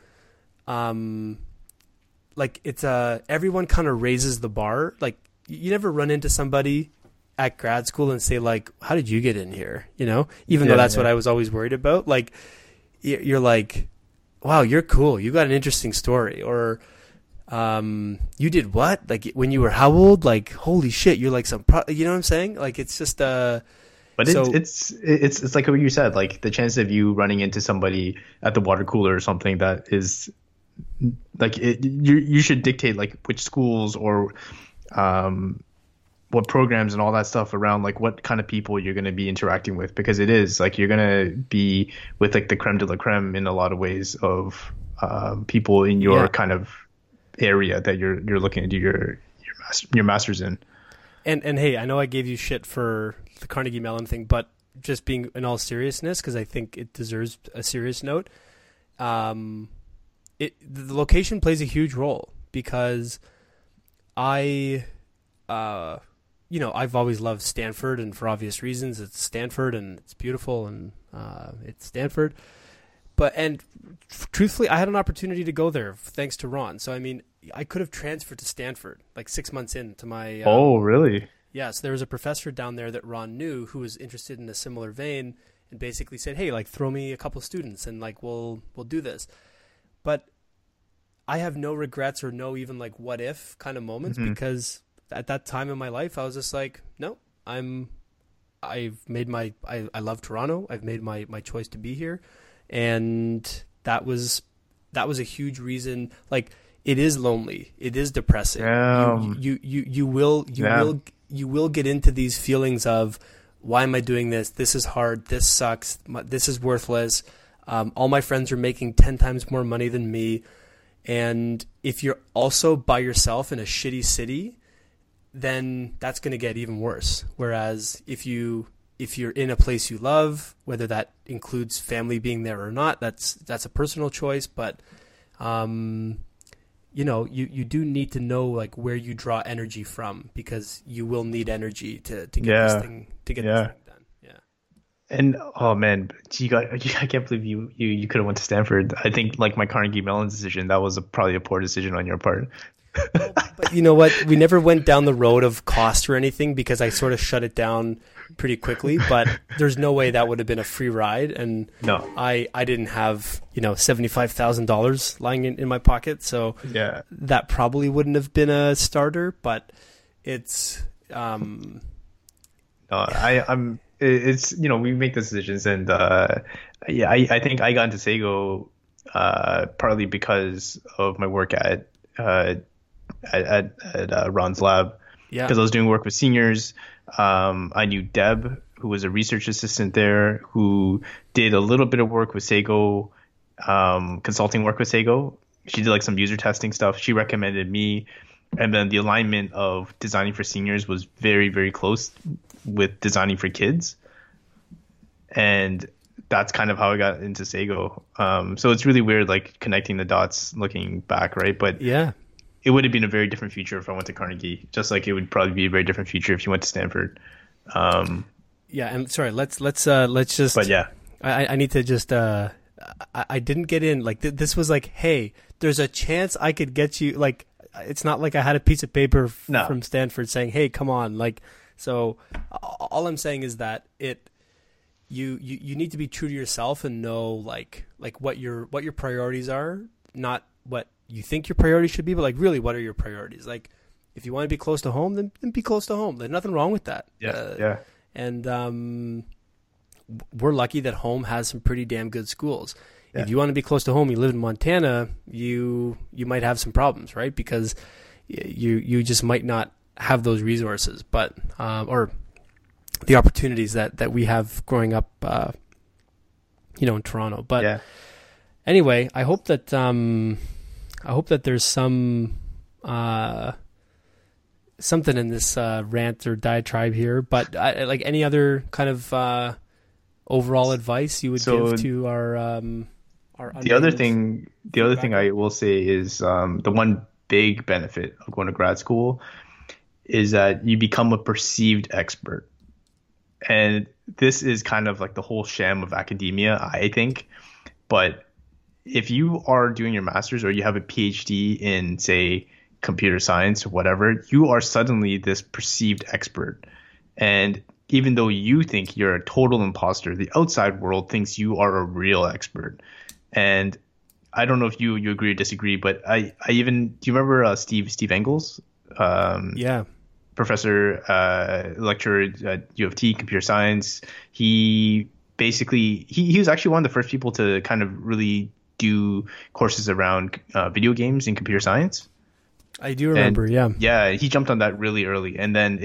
Like it's everyone kind of raises the bar. Like you never run into somebody at grad school and say like, how did you get in here? You know, even though that's what I was always worried about. Like you're like, wow, you're cool. You got an interesting story or, you did what? Like when you were how old? Like, holy shit. You're like you know what I'm saying? Like, it's just, but so, it's like what you said, like the chance of you running into somebody at the water cooler or something that is, like you should dictate like which schools or what programs and all that stuff around like what kind of people you're going to be interacting with, because it is like you're going to be with like the creme de la creme in a lot of ways of people in your kind of area that you're looking to do your master's in. And hey, I know I gave you shit for the Carnegie Mellon thing, but just being in all seriousness, because I think it deserves a serious note. The location plays a huge role because I've always loved Stanford, and for obvious reasons, it's Stanford and it's beautiful and it's Stanford. But truthfully, I had an opportunity to go there thanks to Ron. So I mean, I could have transferred to Stanford like 6 months into my. Oh, really? Yeah, so there was a professor down there that Ron knew who was interested in a similar vein, and basically said, "Hey, like throw me a couple students, and like we'll do this." But I have no regrets or no even like what if kind of moments because at that time in my life, I was just like, no, I love Toronto. I've made my choice to be here. And that was a huge reason. Like it is lonely. It is depressing. You will get into these feelings of, Why am I doing this? This is hard. This sucks. This is worthless. All my friends are making 10 times more money than me. And if you're also by yourself in a shitty city, then that's going to get even worse. Whereas if you're in a place you love, whether that includes family being there or not, that's a personal choice. But, you do need to know like where you draw energy from, because you will need energy to get this thing done. Yeah. And oh man, I can't believe you could have went to Stanford. I think like my Carnegie Mellon decision, that was probably a poor decision on your part. Well, but you know what? We never went down the road of cost or anything because I sort of shut it down pretty quickly, but there's no way that would have been a free ride. And no, I didn't have, $75,000 lying in my pocket. So yeah, that probably wouldn't have been a starter, but it's, we make decisions and, I think I got into Sago, partly because of my work at Ron's lab, because I was doing work with seniors. I knew Deb, who was a research assistant there, who did a little bit of work with Sago, consulting work with Sago. She did like some user testing stuff. She recommended me, and then the alignment of designing for seniors was very, very close with designing for kids, and that's kind of how I got into Sago. So it's really weird, like connecting the dots, looking back, right? But yeah, it would have been a very different future if I went to Carnegie, just like it would probably be a very different future if you went to Stanford. And sorry, let's just. But yeah, I need to just. I didn't get in. Like this was like, hey, there's a chance I could get you. Like it's not like I had a piece of paper from Stanford saying, hey, come on. Like so, all I'm saying is that it. You need to be true to yourself and know like what your priorities are, not what you think your priorities should be, but like really what are your priorities? Like if you want to be close to home, then be close to home. There's nothing wrong with that. Yeah. And we're lucky that home has some pretty damn good schools. Yeah. If you want to be close to home, you live in Montana, you might have some problems, right? Because you just might not have those resources, but or the opportunities that we have growing up, in Toronto. But anyway, I hope that there's some something in this rant or diatribe here. But like any other kind of overall advice you would give to our the other thing I will say is the one big benefit of going to grad school is that you become a perceived expert. And this is kind of like the whole sham of academia, I think. But if you are doing your master's or you have a PhD in, say, computer science or whatever, you are suddenly this perceived expert. And even though you think you're a total imposter, the outside world thinks you are a real expert. And I don't know if you agree or disagree, but do you remember Steve Engels? Yeah. Professor, lecturer at U of T, computer science. He basically, he was actually one of the first people to kind of really do courses around video games and computer science. I do remember, Yeah, he jumped on that really early. And then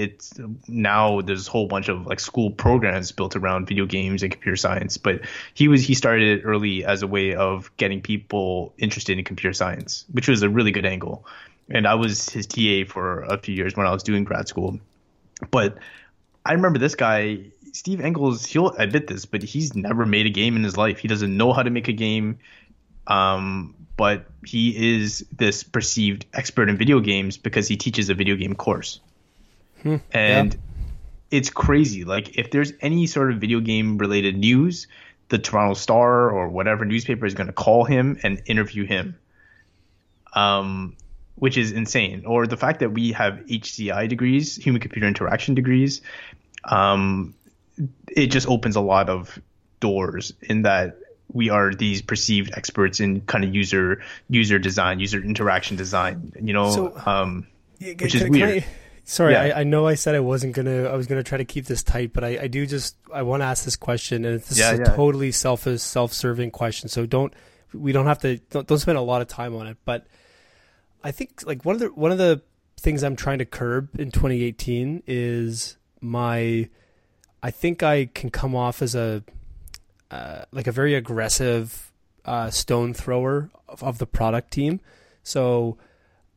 now there's a whole bunch of like school programs built around video games and computer science. But he started it early as a way of getting people interested in computer science, which was a really good angle. And I was his TA for a few years when I was doing grad school. But I remember this guy, Steve Engels, he'll admit this, but he's never made a game in his life. He doesn't know how to make a game. But he is this perceived expert in video games because he teaches a video game course. And it's crazy. Like if there's any sort of video game related news, the Toronto Star or whatever newspaper is going to call him and interview him. Which is insane. Or the fact that we have HCI degrees, human-computer interaction degrees, it just opens a lot of doors in that we are these perceived experts in kind of user design, user interaction design, which is weird. I know I said I was going to try to keep this tight, but I want to ask this question, and this is a totally selfish, self-serving question. So don't spend a lot of time on it, but I think like one of the things I'm trying to curb in 2018 is my I think I can come off as a very aggressive stone thrower of the product team. So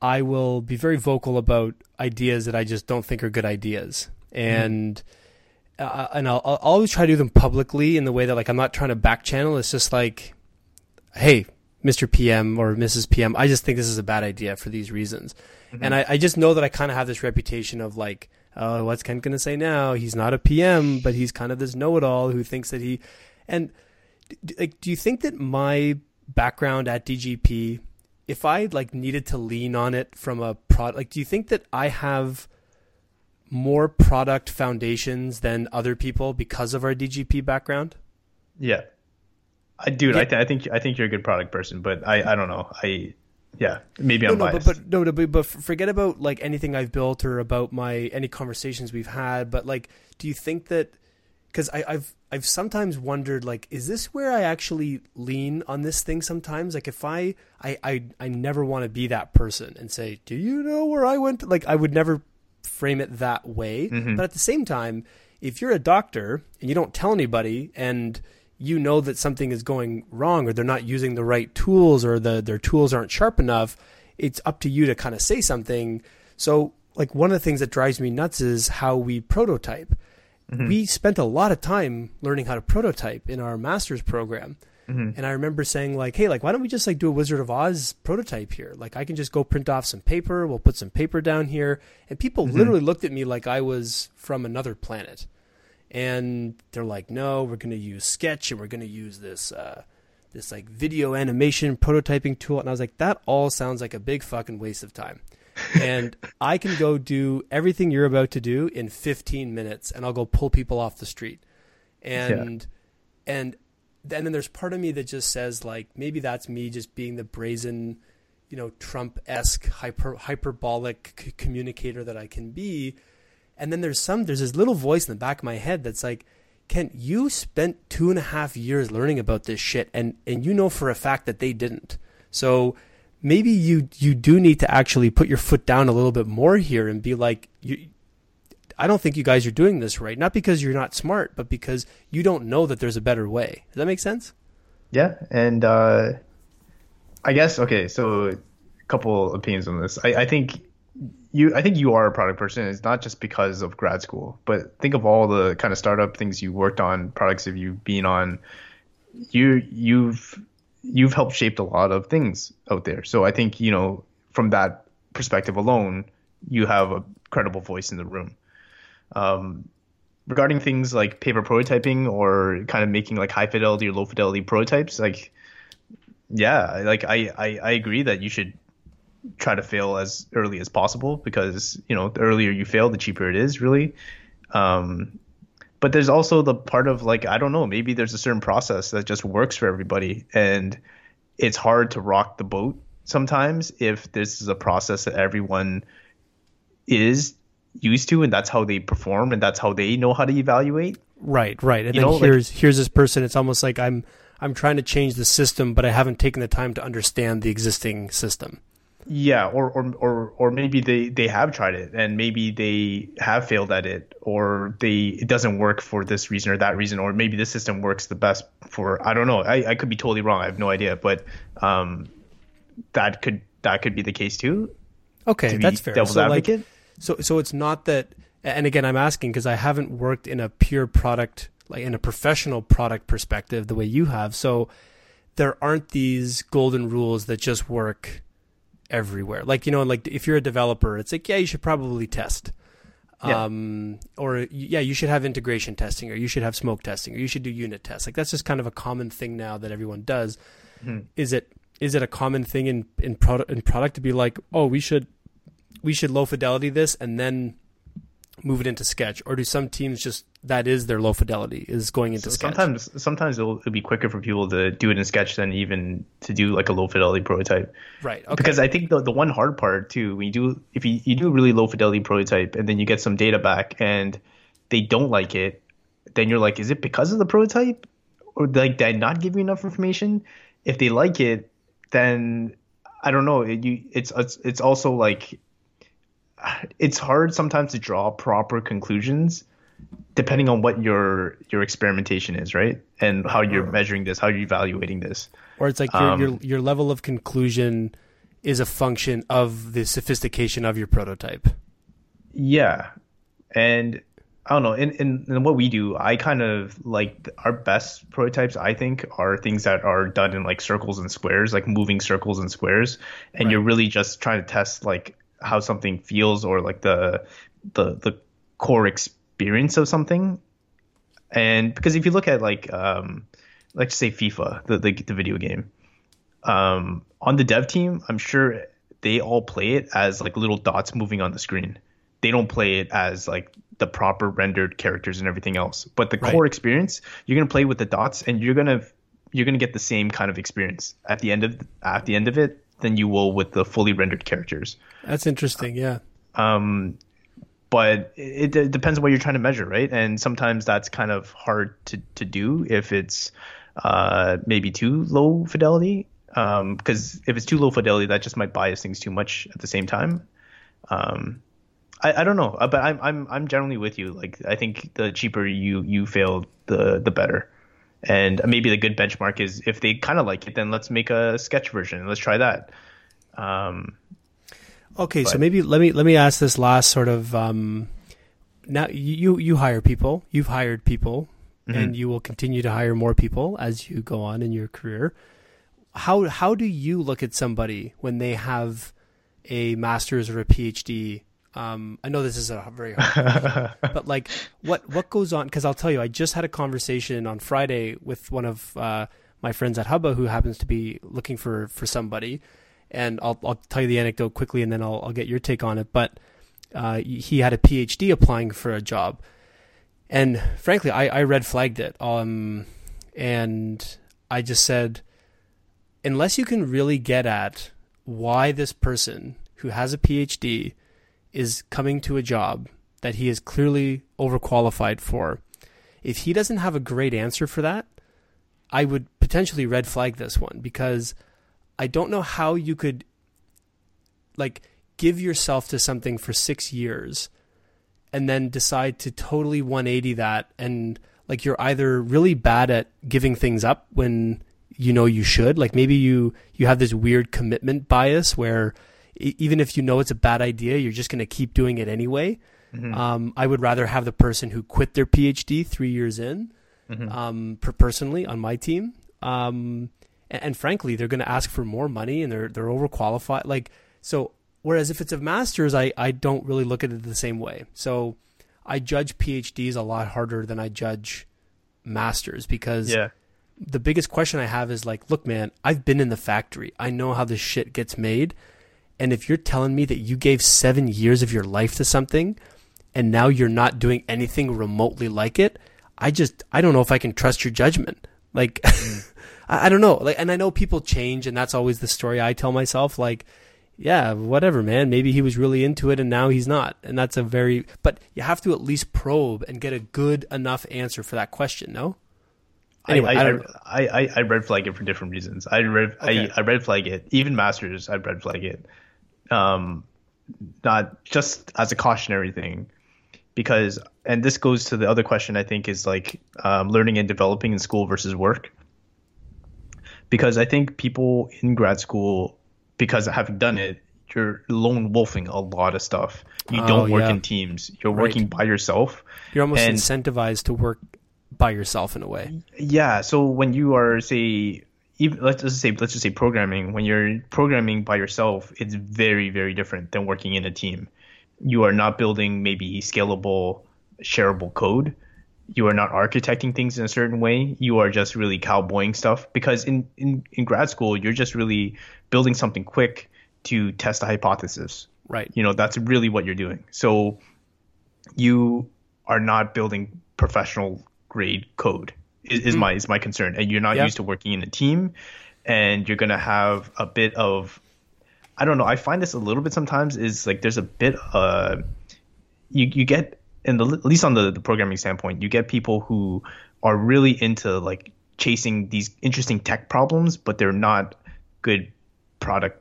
I will be very vocal about ideas that I just don't think are good ideas. And I'll always try to do them publicly in the way that, like, I'm not trying to back channel. It's just like, hey, Mr. PM or Mrs. PM, I just think this is a bad idea for these reasons. Mm-hmm. And I just know that I kind of have this reputation of like, oh, what's Ken going to say now? He's not a PM, but he's kind of this know-it-all who thinks that he... And like, do you think that my background at DGP, if I like needed to lean on it from a product, like, do you think that I have more product foundations than other people because of our DGP background? Yeah, I do. Yeah. I think you're a good product person, but I don't know. I'm biased. But forget about like anything I've built or about any conversations we've had. But like, do you think that? Because I've sometimes wondered, like, is this where I actually lean on this thing sometimes? Like, if I never want to be that person and say, do you know where I went? Like, I would never frame it that way. Mm-hmm. But at the same time, if you're a doctor and you don't tell anybody and you know that something is going wrong or they're not using the right tools or their tools aren't sharp enough, it's up to you to kind of say something. So, like, one of the things that drives me nuts is how we prototype. Mm-hmm. We spent a lot of time learning how to prototype in our master's program. Mm-hmm. And I remember saying like, hey, like, why don't we just like do a Wizard of Oz prototype here? Like, I can just go print off some paper. We'll put some paper down here. And people mm-hmm. literally looked at me like I was from another planet. And they're like, no, we're going to use Sketch and we're going to use this like video animation prototyping tool. And I was like, that all sounds like a big fucking waste of time. And I can go do everything you're about to do in 15 minutes and I'll go pull people off the street. And then there's part of me that just says like, maybe that's me just being the brazen, you know, Trump-esque hyperbolic communicator that I can be. And then there's this little voice in the back of my head that's like, Kent, you spent 2.5 years learning about this shit. And you know, for a fact that they didn't. So maybe you do need to actually put your foot down a little bit more here and be like, I don't think you guys are doing this right. Not because you're not smart, but because you don't know that there's a better way. Does that make sense? Yeah. And I guess, okay, so a couple opinions on this. I think you are a product person. It's not just because of grad school, but think of all the kind of startup things you worked on, products that you've been on. You've helped shape a lot of things out there. So I think, you know, from that perspective alone, you have a credible voice in the room. Regarding things like paper prototyping or kind of making like high fidelity or low fidelity prototypes, like, yeah, like I agree that you should try to fail as early as possible because, you know, the earlier you fail, the cheaper it is really. But there's also the part of like, I don't know, maybe there's a certain process that just works for everybody. And it's hard to rock the boat sometimes if this is a process that everyone is used to and that's how they perform and that's how they know how to evaluate. Right. And you then know, here's this person. It's almost like I'm trying to change the system, but I haven't taken the time to understand the existing system. Yeah, or maybe they have tried it and maybe they have failed at it or it doesn't work for this reason or that reason, or maybe this system works the best for, I don't know. I could be totally wrong. I have no idea, but that could be the case too. Okay, that's fair. Devil's advocate. Like, so it's not that, and again, I'm asking because I haven't worked in a pure product, like in a professional product perspective the way you have. So there aren't these golden rules that just work everywhere. Like, you know, like if you're a developer, it's like, yeah, you should probably test. Yeah. Or yeah, you should have integration testing or you should have smoke testing or you should do unit tests. Like that's just kind of a common thing now that everyone does. Mm-hmm. Is it a common thing in product to be like, oh, we should low fidelity this and then move it into Sketch? Or do some teams just, that is their low fidelity, is going into Sketch? Sometimes it'll be quicker for people to do it in Sketch than even to do like a low fidelity prototype. Right. Okay. Because I think the one hard part too, when you do, if you do a really low fidelity prototype and then you get some data back and they don't like it, then you're like, is it because of the prototype? Or like, did I not give you enough information? If they like it, then I don't know. It's also like, it's hard sometimes to draw proper conclusions depending on what your experimentation is, right? And how you're measuring this, how you're evaluating this. Or it's like your level of conclusion is a function of the sophistication of your prototype. Yeah. And I don't know, in what we do, I kind of like our best prototypes, I think, are things that are done in like circles and squares, like moving circles and squares. And you're really just trying to test like how something feels or like the core experience of something. And because if you look at like say FIFA, the video game, on the dev team, I'm sure they all play it as like little dots moving on the screen. They don't play it as like the proper rendered characters and everything else. But the core experience, you're going to play with the dots, and you're going to get the same kind of experience at the end of it than you will with the fully rendered characters. That's interesting. Yeah. But it depends on what you're trying to measure, right? And sometimes that's kind of hard to do if it's maybe too low fidelity, because if it's too low fidelity, that just might bias things too much at the same time. I don't know, but I'm generally with you. Like, I think the cheaper you fail, the better. And maybe the good benchmark is if they kind of like it, then let's make a Sketch version. Let's try that. Okay, so maybe let me ask this last sort of. Now you hire people, you've hired people, mm-hmm. and you will continue to hire more people as you go on in your career. How do you look at somebody when they have a master's or a PhD? I know this is a very hard question, but like what goes on? Because I'll tell you, I just had a conversation on Friday with one of my friends at Hubba who happens to be looking for somebody. And I'll tell you the anecdote quickly, and then I'll get your take on it. But he had a PhD applying for a job, and frankly, I red flagged it. And I just said, unless you can really get at why this person who has a PhD is coming to a job that he is clearly overqualified for, if he doesn't have a great answer for that, I would potentially red flag this one, because I don't know how you could like give yourself to something for 6 years and then decide to totally 180 that. And like, you're either really bad at giving things up when you know you should, like maybe you have this weird commitment bias where even if you know it's a bad idea, you're just going to keep doing it anyway. Mm-hmm. I would rather have the person who quit their PhD 3 years in, mm-hmm. Personally on my team. And frankly, they're going to ask for more money, and they're overqualified. Like, so whereas if it's a master's, I don't really look at it the same way. So I judge PhDs a lot harder than I judge masters, because the biggest question I have is like, look, man, I've been in the factory. I know how this shit gets made. And if you're telling me that you gave 7 years of your life to something and now you're not doing anything remotely like it, I don't know if I can trust your judgment. Like, I don't know. Like, and I know people change, and that's always the story I tell myself. Like, yeah, whatever, man. Maybe he was really into it and now he's not. And that's but you have to at least probe and get a good enough answer for that question. No? Anyway, I red flag it for different reasons. I red flag it. Even masters, I red flag it. Not just as a cautionary thing. Because, and this goes to the other question, I think, is like learning and developing in school versus work. Because I think people in grad school, because having done it, you're lone wolfing a lot of stuff. You don't work in teams. You're working by yourself. You're almost incentivized to work by yourself in a way. Yeah. So when you are, let's just say programming, when you're programming by yourself, it's very, very different than working in a team. You are not building maybe scalable, shareable code. You are not architecting things in a certain way. You are just really cowboying stuff, because in grad school, you're just really building something quick to test a hypothesis. Right. You know, that's really what you're doing. So you are not building professional grade code is my concern. And you're not used to working in a team, and you're going to have a bit of, I don't know, I find this a little bit sometimes is like there's a bit, you get, and at least on the programming standpoint, you get people who are really into like chasing these interesting tech problems, but they're not good product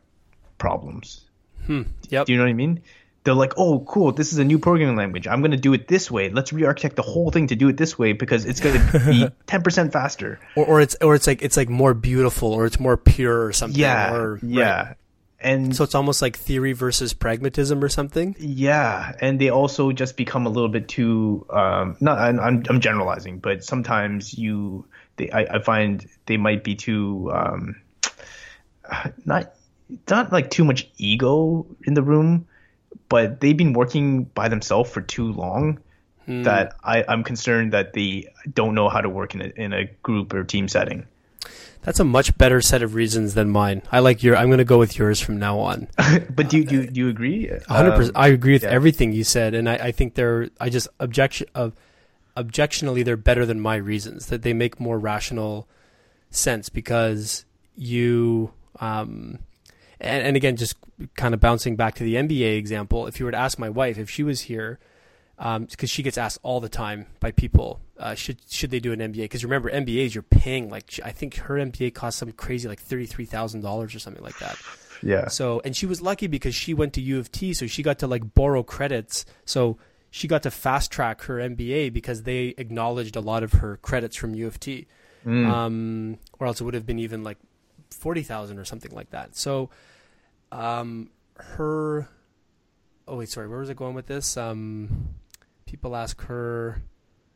problems. Do you know what I mean? they're like, oh, cool, this is a new programming language. I'm going to do it this way. Let's re-architect the whole thing to do it this way because it's going to be 10% faster. Or it's like more beautiful, or it's more pure or something. Yeah, or, yeah. Right. And so it's almost like theory versus pragmatism or something. Yeah, and they also just become a little bit too. I'm generalizing, but sometimes I find they might be too not like too much ego in the room, but they've been working by themselves for too long that I'm concerned that they don't know how to work in a group or team setting. That's a much better set of reasons than mine. I like I'm going to go with yours from now on. But do you agree? 100%. I agree with everything you said, and I think objectionally they're better than my reasons. That they make more rational sense because you and again, just kind of bouncing back to the NBA example. If you were to ask my wife if she was here, because she gets asked all the time by people, should they do an MBA? Because remember, MBAs, you're paying like, I think her MBA cost some crazy like $33,000 or something like that. Yeah. So, and she was lucky because she went to U of T, so she got to like borrow credits. So she got to fast track her MBA because they acknowledged a lot of her credits from U of T, or else it would have been even like 40,000 or something like that. So, oh wait, sorry, where was I going with this? People ask her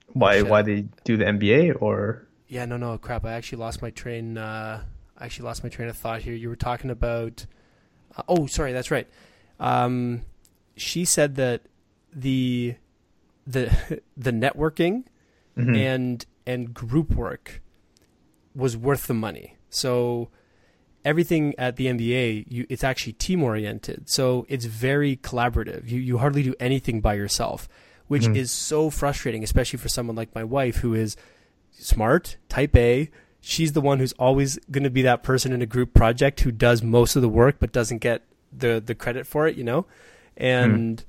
why they do the MBA or... Yeah, no, crap. I actually lost my train. I actually lost my train of thought here. You were talking about... oh, sorry. That's right. She said that the networking and group work was worth the money. So everything at the MBA, it's actually team-oriented. So it's very collaborative. You hardly do anything by yourself, which is so frustrating, especially for someone like my wife, who is smart, type A. She's the one who's always going to be that person in a group project who does most of the work but doesn't get the credit for it, you know? And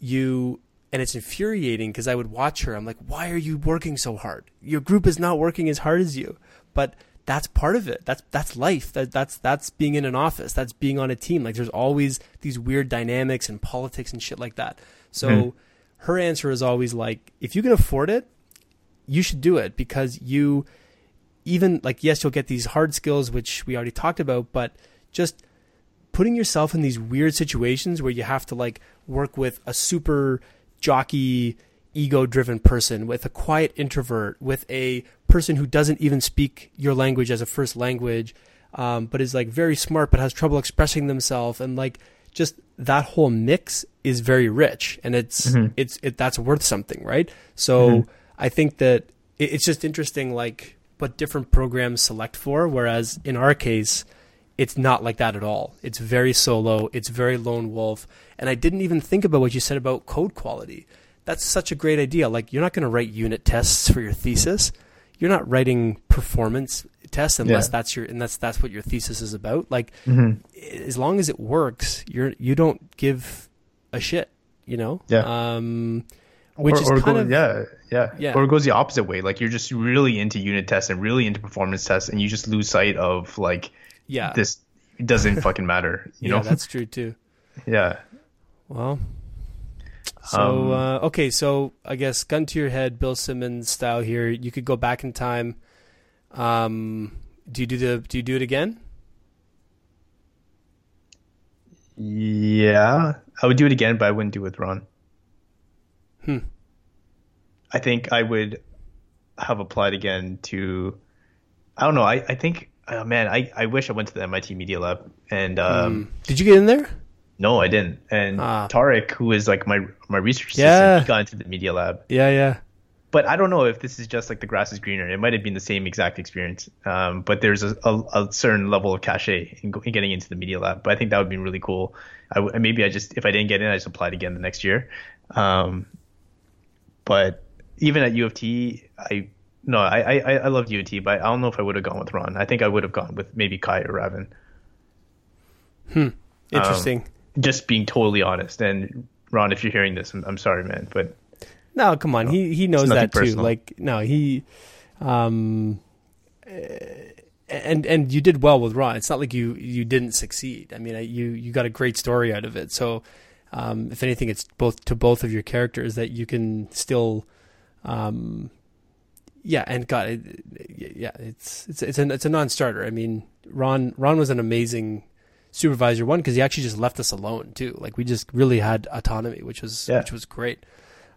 it's infuriating because I would watch her. I'm like, why are you working so hard? Your group is not working as hard as you. But that's part of it. That's life. That's being in an office. That's being on a team. Like, there's always these weird dynamics and politics and shit like that. So... her answer is always like, if you can afford it, you should do it because you even like, yes, you'll get these hard skills, which we already talked about, but just putting yourself in these weird situations where you have to like work with a super jockey, ego-driven person, with a quiet introvert, with a person who doesn't even speak your language as a first language, but is like very smart, but has trouble expressing themselves, and like just that whole mix is very rich, and that's worth something, right? So I think that it's just interesting, like what different programs select for. Whereas in our case, it's not like that at all. It's very solo. It's very lone wolf. And I didn't even think about what you said about code quality. That's such a great idea. Like, you're not going to write unit tests for your thesis. You're not writing performance tests unless that's what your thesis is about. Like, as long as it works, you don't give a shit, you know? Yeah. Or it goes the opposite way. Like, you're just really into unit tests and really into performance tests, and you just lose sight of like, this doesn't fucking matter, you know? That's true too. Yeah. Well. So, so I guess gun to your head, Bill Simmons style here, you could go back in time. Do you do it again? Yeah, I would do it again, but I wouldn't do it with Ron. I think I would have applied again to, I don't know. I think, oh man, I wish I went to the MIT Media Lab. And did you get in there? No, I didn't. And Tarek, who is like my research assistant, he got into the Media Lab. Yeah, yeah. But I don't know if this is just like the grass is greener. It might have been the same exact experience. But there's a certain level of cachet in getting into the Media Lab. But I think that would be really cool. If I didn't get in, I just applied again the next year. But even at U of T, I loved U of T, but I don't know if I would have gone with Ron. I think I would have gone with maybe Khai or Ravin. Interesting. Just being totally honest. And Ron, if you're hearing this, I'm sorry, man, but no, come on. He knows that too. Personal. Like, no, he, and you did well with Ron. It's not like you didn't succeed. I mean, you got a great story out of it. So If anything, it's both to both of your characters that you can still, it's a non-starter. I mean, Ron was an amazing supervisor, one, because he actually just left us alone too. Like, we just really had autonomy, which was great.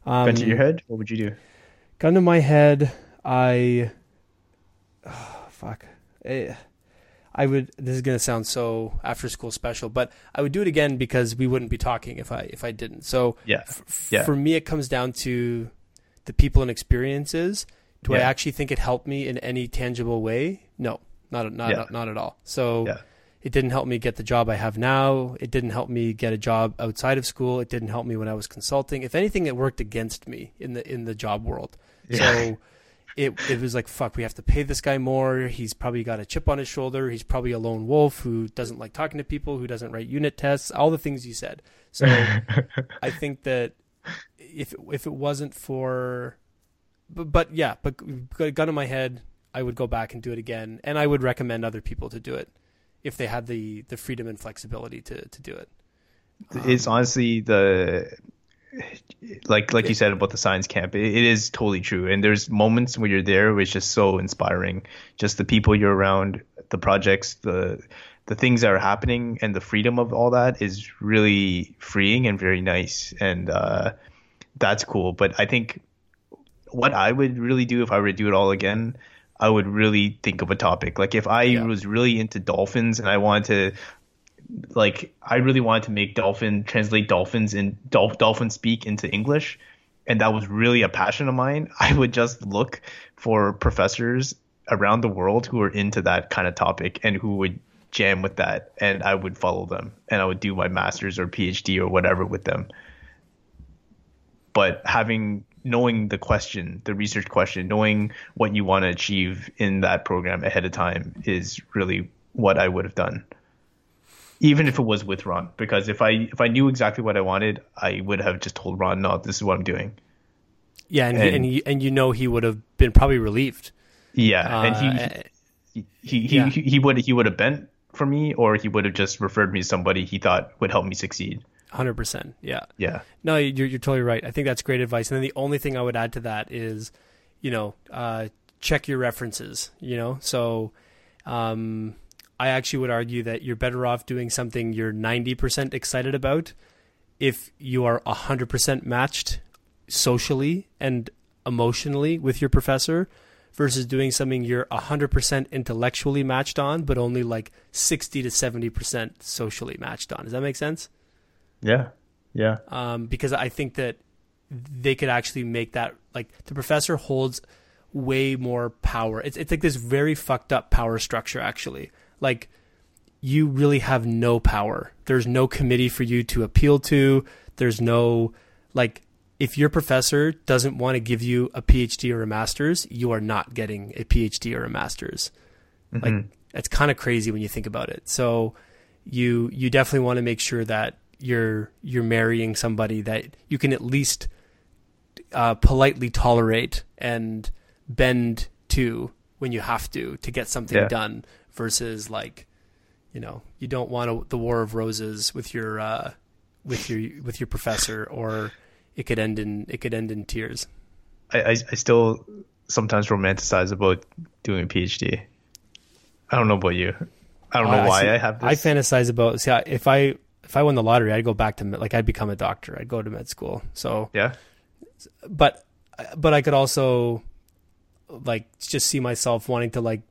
Gun to your head, what would you do? Gun to my head, I would. This is gonna sound so after school special, but I would do it again because we wouldn't be talking if I didn't. So for me, it comes down to the people and experiences. Do I actually think it helped me in any tangible way? No, not at all. So it didn't help me get the job I have now. It didn't help me get a job outside of school. It didn't help me when I was consulting. If anything, it worked against me in the job world. Yeah. So it was like, fuck, we have to pay this guy more. He's probably got a chip on his shoulder. He's probably a lone wolf who doesn't like talking to people, who doesn't write unit tests, all the things you said. So I think that if it wasn't for... But gun in my head, I would go back and do it again, and I would recommend other people to do it if they had the freedom and flexibility to do it. It's honestly like you said about the science camp, it is totally true. And there's moments when you're there where it's just so inspiring, just the people you're around, the projects, the things that are happening, and the freedom of all that is really freeing and very nice. And that's cool. But I think what I would really do if I were to do it all again, I would really think of a topic. Like, if I was really into dolphins and I wanted to, like, I really wanted to make translate dolphins and dolphin speak into English, and that was really a passion of mine, I would just look for professors around the world who are into that kind of topic and who would jam with that, and I would follow them, and I would do my master's or PhD or whatever with them. But knowing the question, the research question, knowing what you want to achieve in that program ahead of time is really what I would have done, even if it was with Ron, because if I knew exactly what I wanted, I would have just told Ron, no, this is what I'm doing. Yeah. And he would have been probably relieved. Yeah. And he would have bent for me, or he would have just referred me to somebody he thought would help me succeed. 100%. Yeah. Yeah. No, you're totally right. I think that's great advice. And then the only thing I would add to that is, check your references, So I actually would argue that you're better off doing something you're 90% excited about if you are 100% matched socially and emotionally with your professor, versus doing something you're 100% intellectually matched on, but only like 60 to 70% socially matched on. Does that make sense? Yeah. Yeah. Because I think that they could actually make that, like, the professor holds way more power. It's like this very fucked up power structure, actually. Like, you really have no power. There's no committee for you to appeal to. There's no, like, if your professor doesn't want to give you a PhD or a master's, you are not getting a PhD or a master's. Mm-hmm. Like, it's kind of crazy when you think about it. So you definitely want to make sure that you're marrying somebody that you can at least politely tolerate and bend to when you have to get something done, versus, like, you don't want the War of Roses with your professor, or it could end in tears. I still sometimes romanticize about doing a PhD. I don't know about you. I don't know why I have this. I fantasize about, if I won the lottery, I'd go back to, like, I'd become a doctor. I'd go to med school. So, yeah, but I could also, like, just see myself wanting to, like,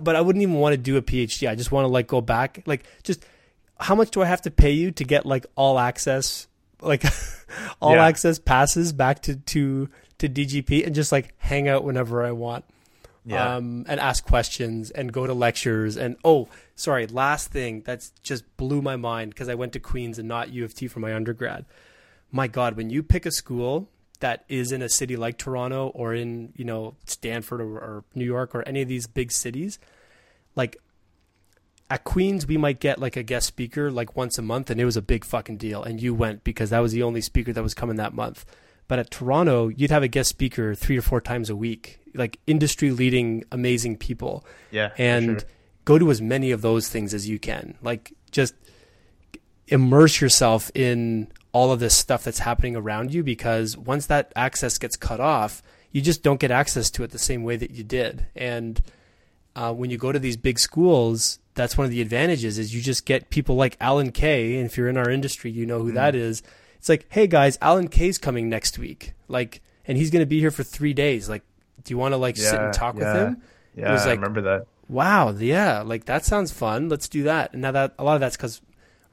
but I wouldn't even want to do a PhD. I just want to, like, go back, like, just how much do I have to pay you to get, like, all access passes back to DGP, and just, like, hang out whenever I want. Yeah. And ask questions and go to lectures. And last thing that's just blew my mind, because I went to Queens and not U of T for my undergrad. My God, when you pick a school that is in a city like Toronto, or in, Stanford, or New York, or any of these big cities, like, at Queens, we might get, like, a guest speaker, like, once a month, and it was a big fucking deal. And you went because that was the only speaker that was coming that month. But at Toronto, you'd have a guest speaker 3 or 4 times a week, like, industry-leading, amazing people. Yeah, and sure. Go to as many of those things as you can. Like, just immerse yourself in all of this stuff that's happening around you, because once that access gets cut off, you just don't get access to it the same way that you did. And when you go to these big schools, that's one of the advantages, is you just get people like Alan Kay. And if you're in our industry, you know who that is. It's like, hey guys, Alan Kay's coming next week. Like, and he's going to be here for 3 days. Like, do you want to sit and talk with him? Yeah. It was like, I remember that. Wow. Yeah. Like, that sounds fun. Let's do that. And now that a lot of that's because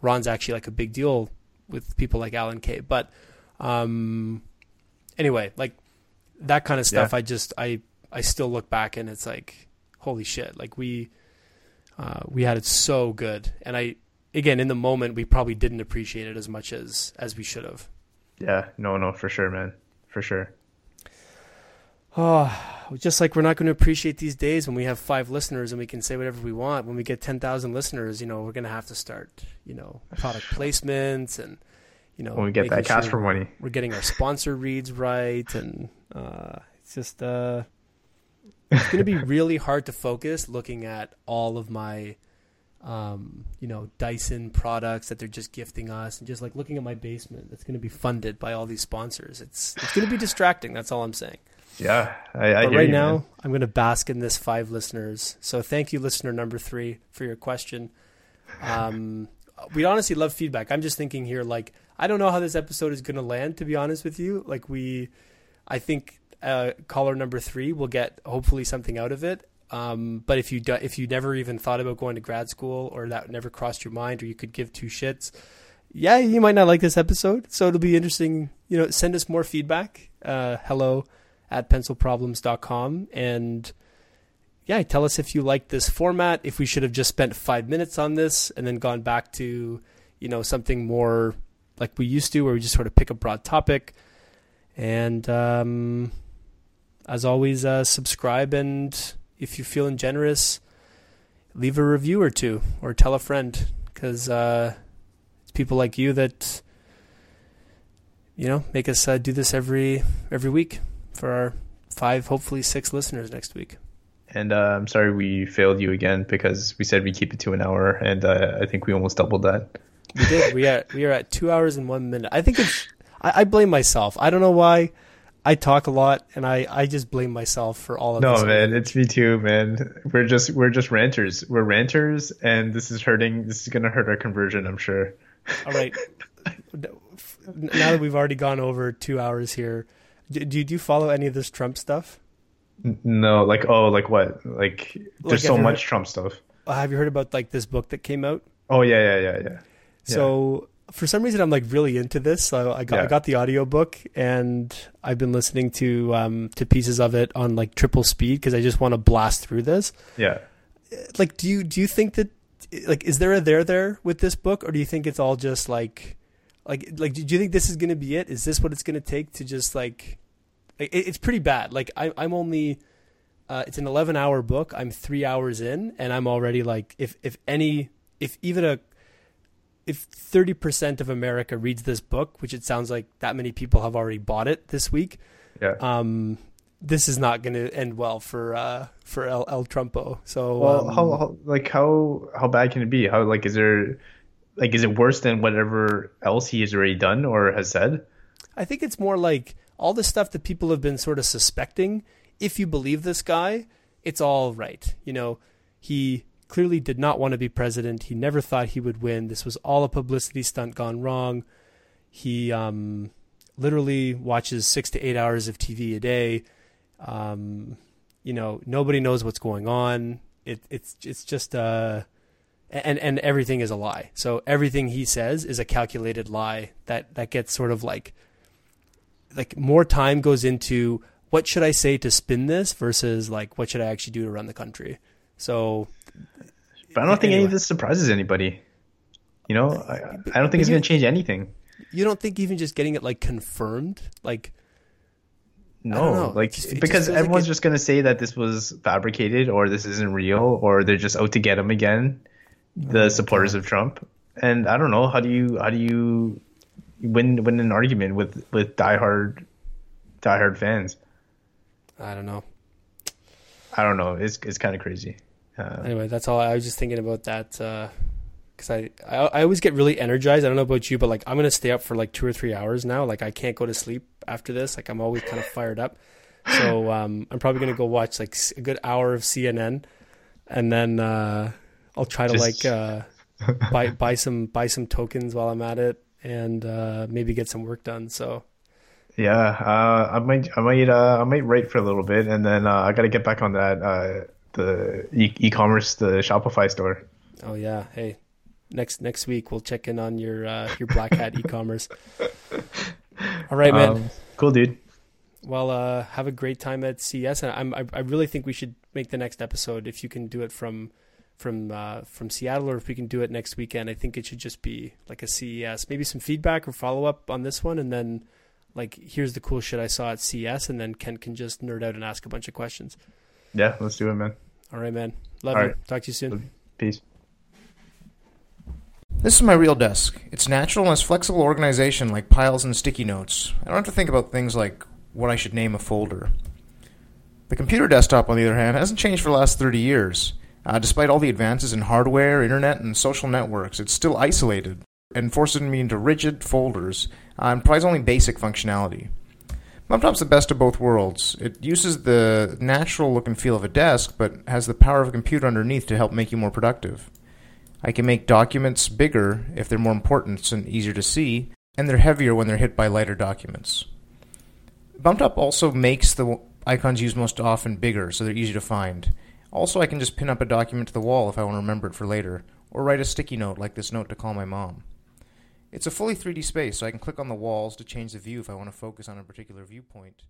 Ron's actually like a big deal with people like Alan Kay. But anyway, like that kind of stuff, I still look back and it's like, holy shit. Like we had it so good. And again, in the moment, we probably didn't appreciate it as much as we should have. Yeah, no, for sure, man. For sure. Oh, just like we're not going to appreciate these days when we have 5 listeners and we can say whatever we want. When we get 10,000 listeners, we're going to have to start, product placements and, when we get that cash for money, we're getting our sponsor reads right. And it's just, it's going to be really hard to focus looking at all of my, Dyson products that they're just gifting us, and just like looking at my basement that's going to be funded by all these sponsors. It's going to be distracting. That's all I'm saying. Yeah. But right now, man. I'm going to bask in this 5 listeners. So thank you, listener number 3, for your question. We'd honestly love feedback. I'm just thinking here, like, I don't know how this episode is going to land, to be honest with you. Like I think caller number 3 will get hopefully something out of it. But if you never even thought about going to grad school, or that never crossed your mind, or you could give 2 shits, yeah, you might not like this episode. So it'll be interesting. Send us more feedback. hello@pencilproblems.com. And yeah, tell us if you like this format, if we should have just spent 5 minutes on this and then gone back to, something more like we used to, where we just sort of pick a broad topic. And, as always, subscribe. And if you're feeling generous, leave a review or 2, or tell a friend. 'Cause, it's people like you that, make us do this every week for our 5, hopefully 6 listeners next week. And I'm sorry we failed you again, because we said we keep it to an hour, and I think we almost doubled that. We did. We are at 2 hours and 1 minute. I think it's... I blame myself. I don't know why. I talk a lot, and I just blame myself for all of this. No, man, it's me too, man. We're just ranters. We're ranters, and this is hurting. This is going to hurt our conversion, I'm sure. All right. Now that we've already gone over 2 hours here, do you follow any of this Trump stuff? No, like what? Like, there's so much Trump stuff. Have you heard about like this book that came out? Oh yeah. So for some reason I'm like really into this. So I got the audiobook, and I've been listening to pieces of it on like triple speed, 'cause I just want to blast through this. Yeah. Like, do you think that, like, is there a there with this book, or do you think it's all just like, do you think this is going to be it? Is this what it's going to take to just like, it's pretty bad. Like I'm only, it's an 11-hour book. I'm 3 hours in, and I'm already like, if 30% of America reads this book, which it sounds like that many people have already bought it this week. Yeah. This is not going to end well for El Trumpo. So, well, how bad can it be? How, like, is there, like, is it worse than whatever else he has already done or has said? I think it's more like all the stuff that people have been sort of suspecting. If you believe this guy, it's all right. He clearly did not want to be president. He never thought he would win. This was all a publicity stunt gone wrong. He literally watches 6 to 8 hours of TV a day. Nobody knows what's going on. It's just and everything is a lie. So everything he says is a calculated lie that gets sort of like more time goes into what should I say to spin this versus like what should I actually do to run the country. So, but I don't think any of this surprises anybody. I don't think it's going to change anything. You don't think even just getting it like confirmed, like. No, like, because everyone's just going to say that this was fabricated, or this isn't real, or they're just out to get him again, the supporters of Trump. And I don't know, how do you win an argument with diehard fans? I don't know. It's kind of crazy. Anyway, that's all. I was just thinking about that because I always get really energized. I don't know about you, but like I'm gonna stay up for like 2 or 3 hours now. Like I can't go to sleep after this. Like I'm always kind of fired up. So I'm probably gonna go watch like a good hour of CNN, and then I'll try to buy some tokens while I'm at it, and maybe get some work done. So. Yeah, I might write for a little bit, and then I got to get back on that the e-commerce, the Shopify store. Oh yeah, hey, next week we'll check in on your black hat e-commerce. All right, man. Cool, dude. Well, have a great time at CES, and I really think we should make the next episode if you can do it from Seattle, or if we can do it next weekend. I think it should just be like a CES, maybe some feedback or follow up on this one, and then. Like, here's the cool shit I saw at CES, and then Ken can just nerd out and ask a bunch of questions. Yeah, let's do it, man. All right, man. Love you. Right. Talk to you soon. Peace. This is my real desk. It's natural and has flexible organization like piles and sticky notes. I don't have to think about things like what I should name a folder. The computer desktop, on the other hand, hasn't changed for the last 30 years. Despite all the advances in hardware, internet, and social networks, it's still isolated and forces me into rigid folders and provides only basic functionality. BumpTop's the best of both worlds. It uses the natural look and feel of a desk, but has the power of a computer underneath to help make you more productive. I can make documents bigger if they're more important and easier to see, and they're heavier when they're hit by lighter documents. BumpTop also makes the icons used most often bigger, so they're easy to find. Also, I can just pin up a document to the wall if I want to remember it for later, or write a sticky note like this note to call my mom. It's a fully 3D space, so I can click on the walls to change the view if I want to focus on a particular viewpoint.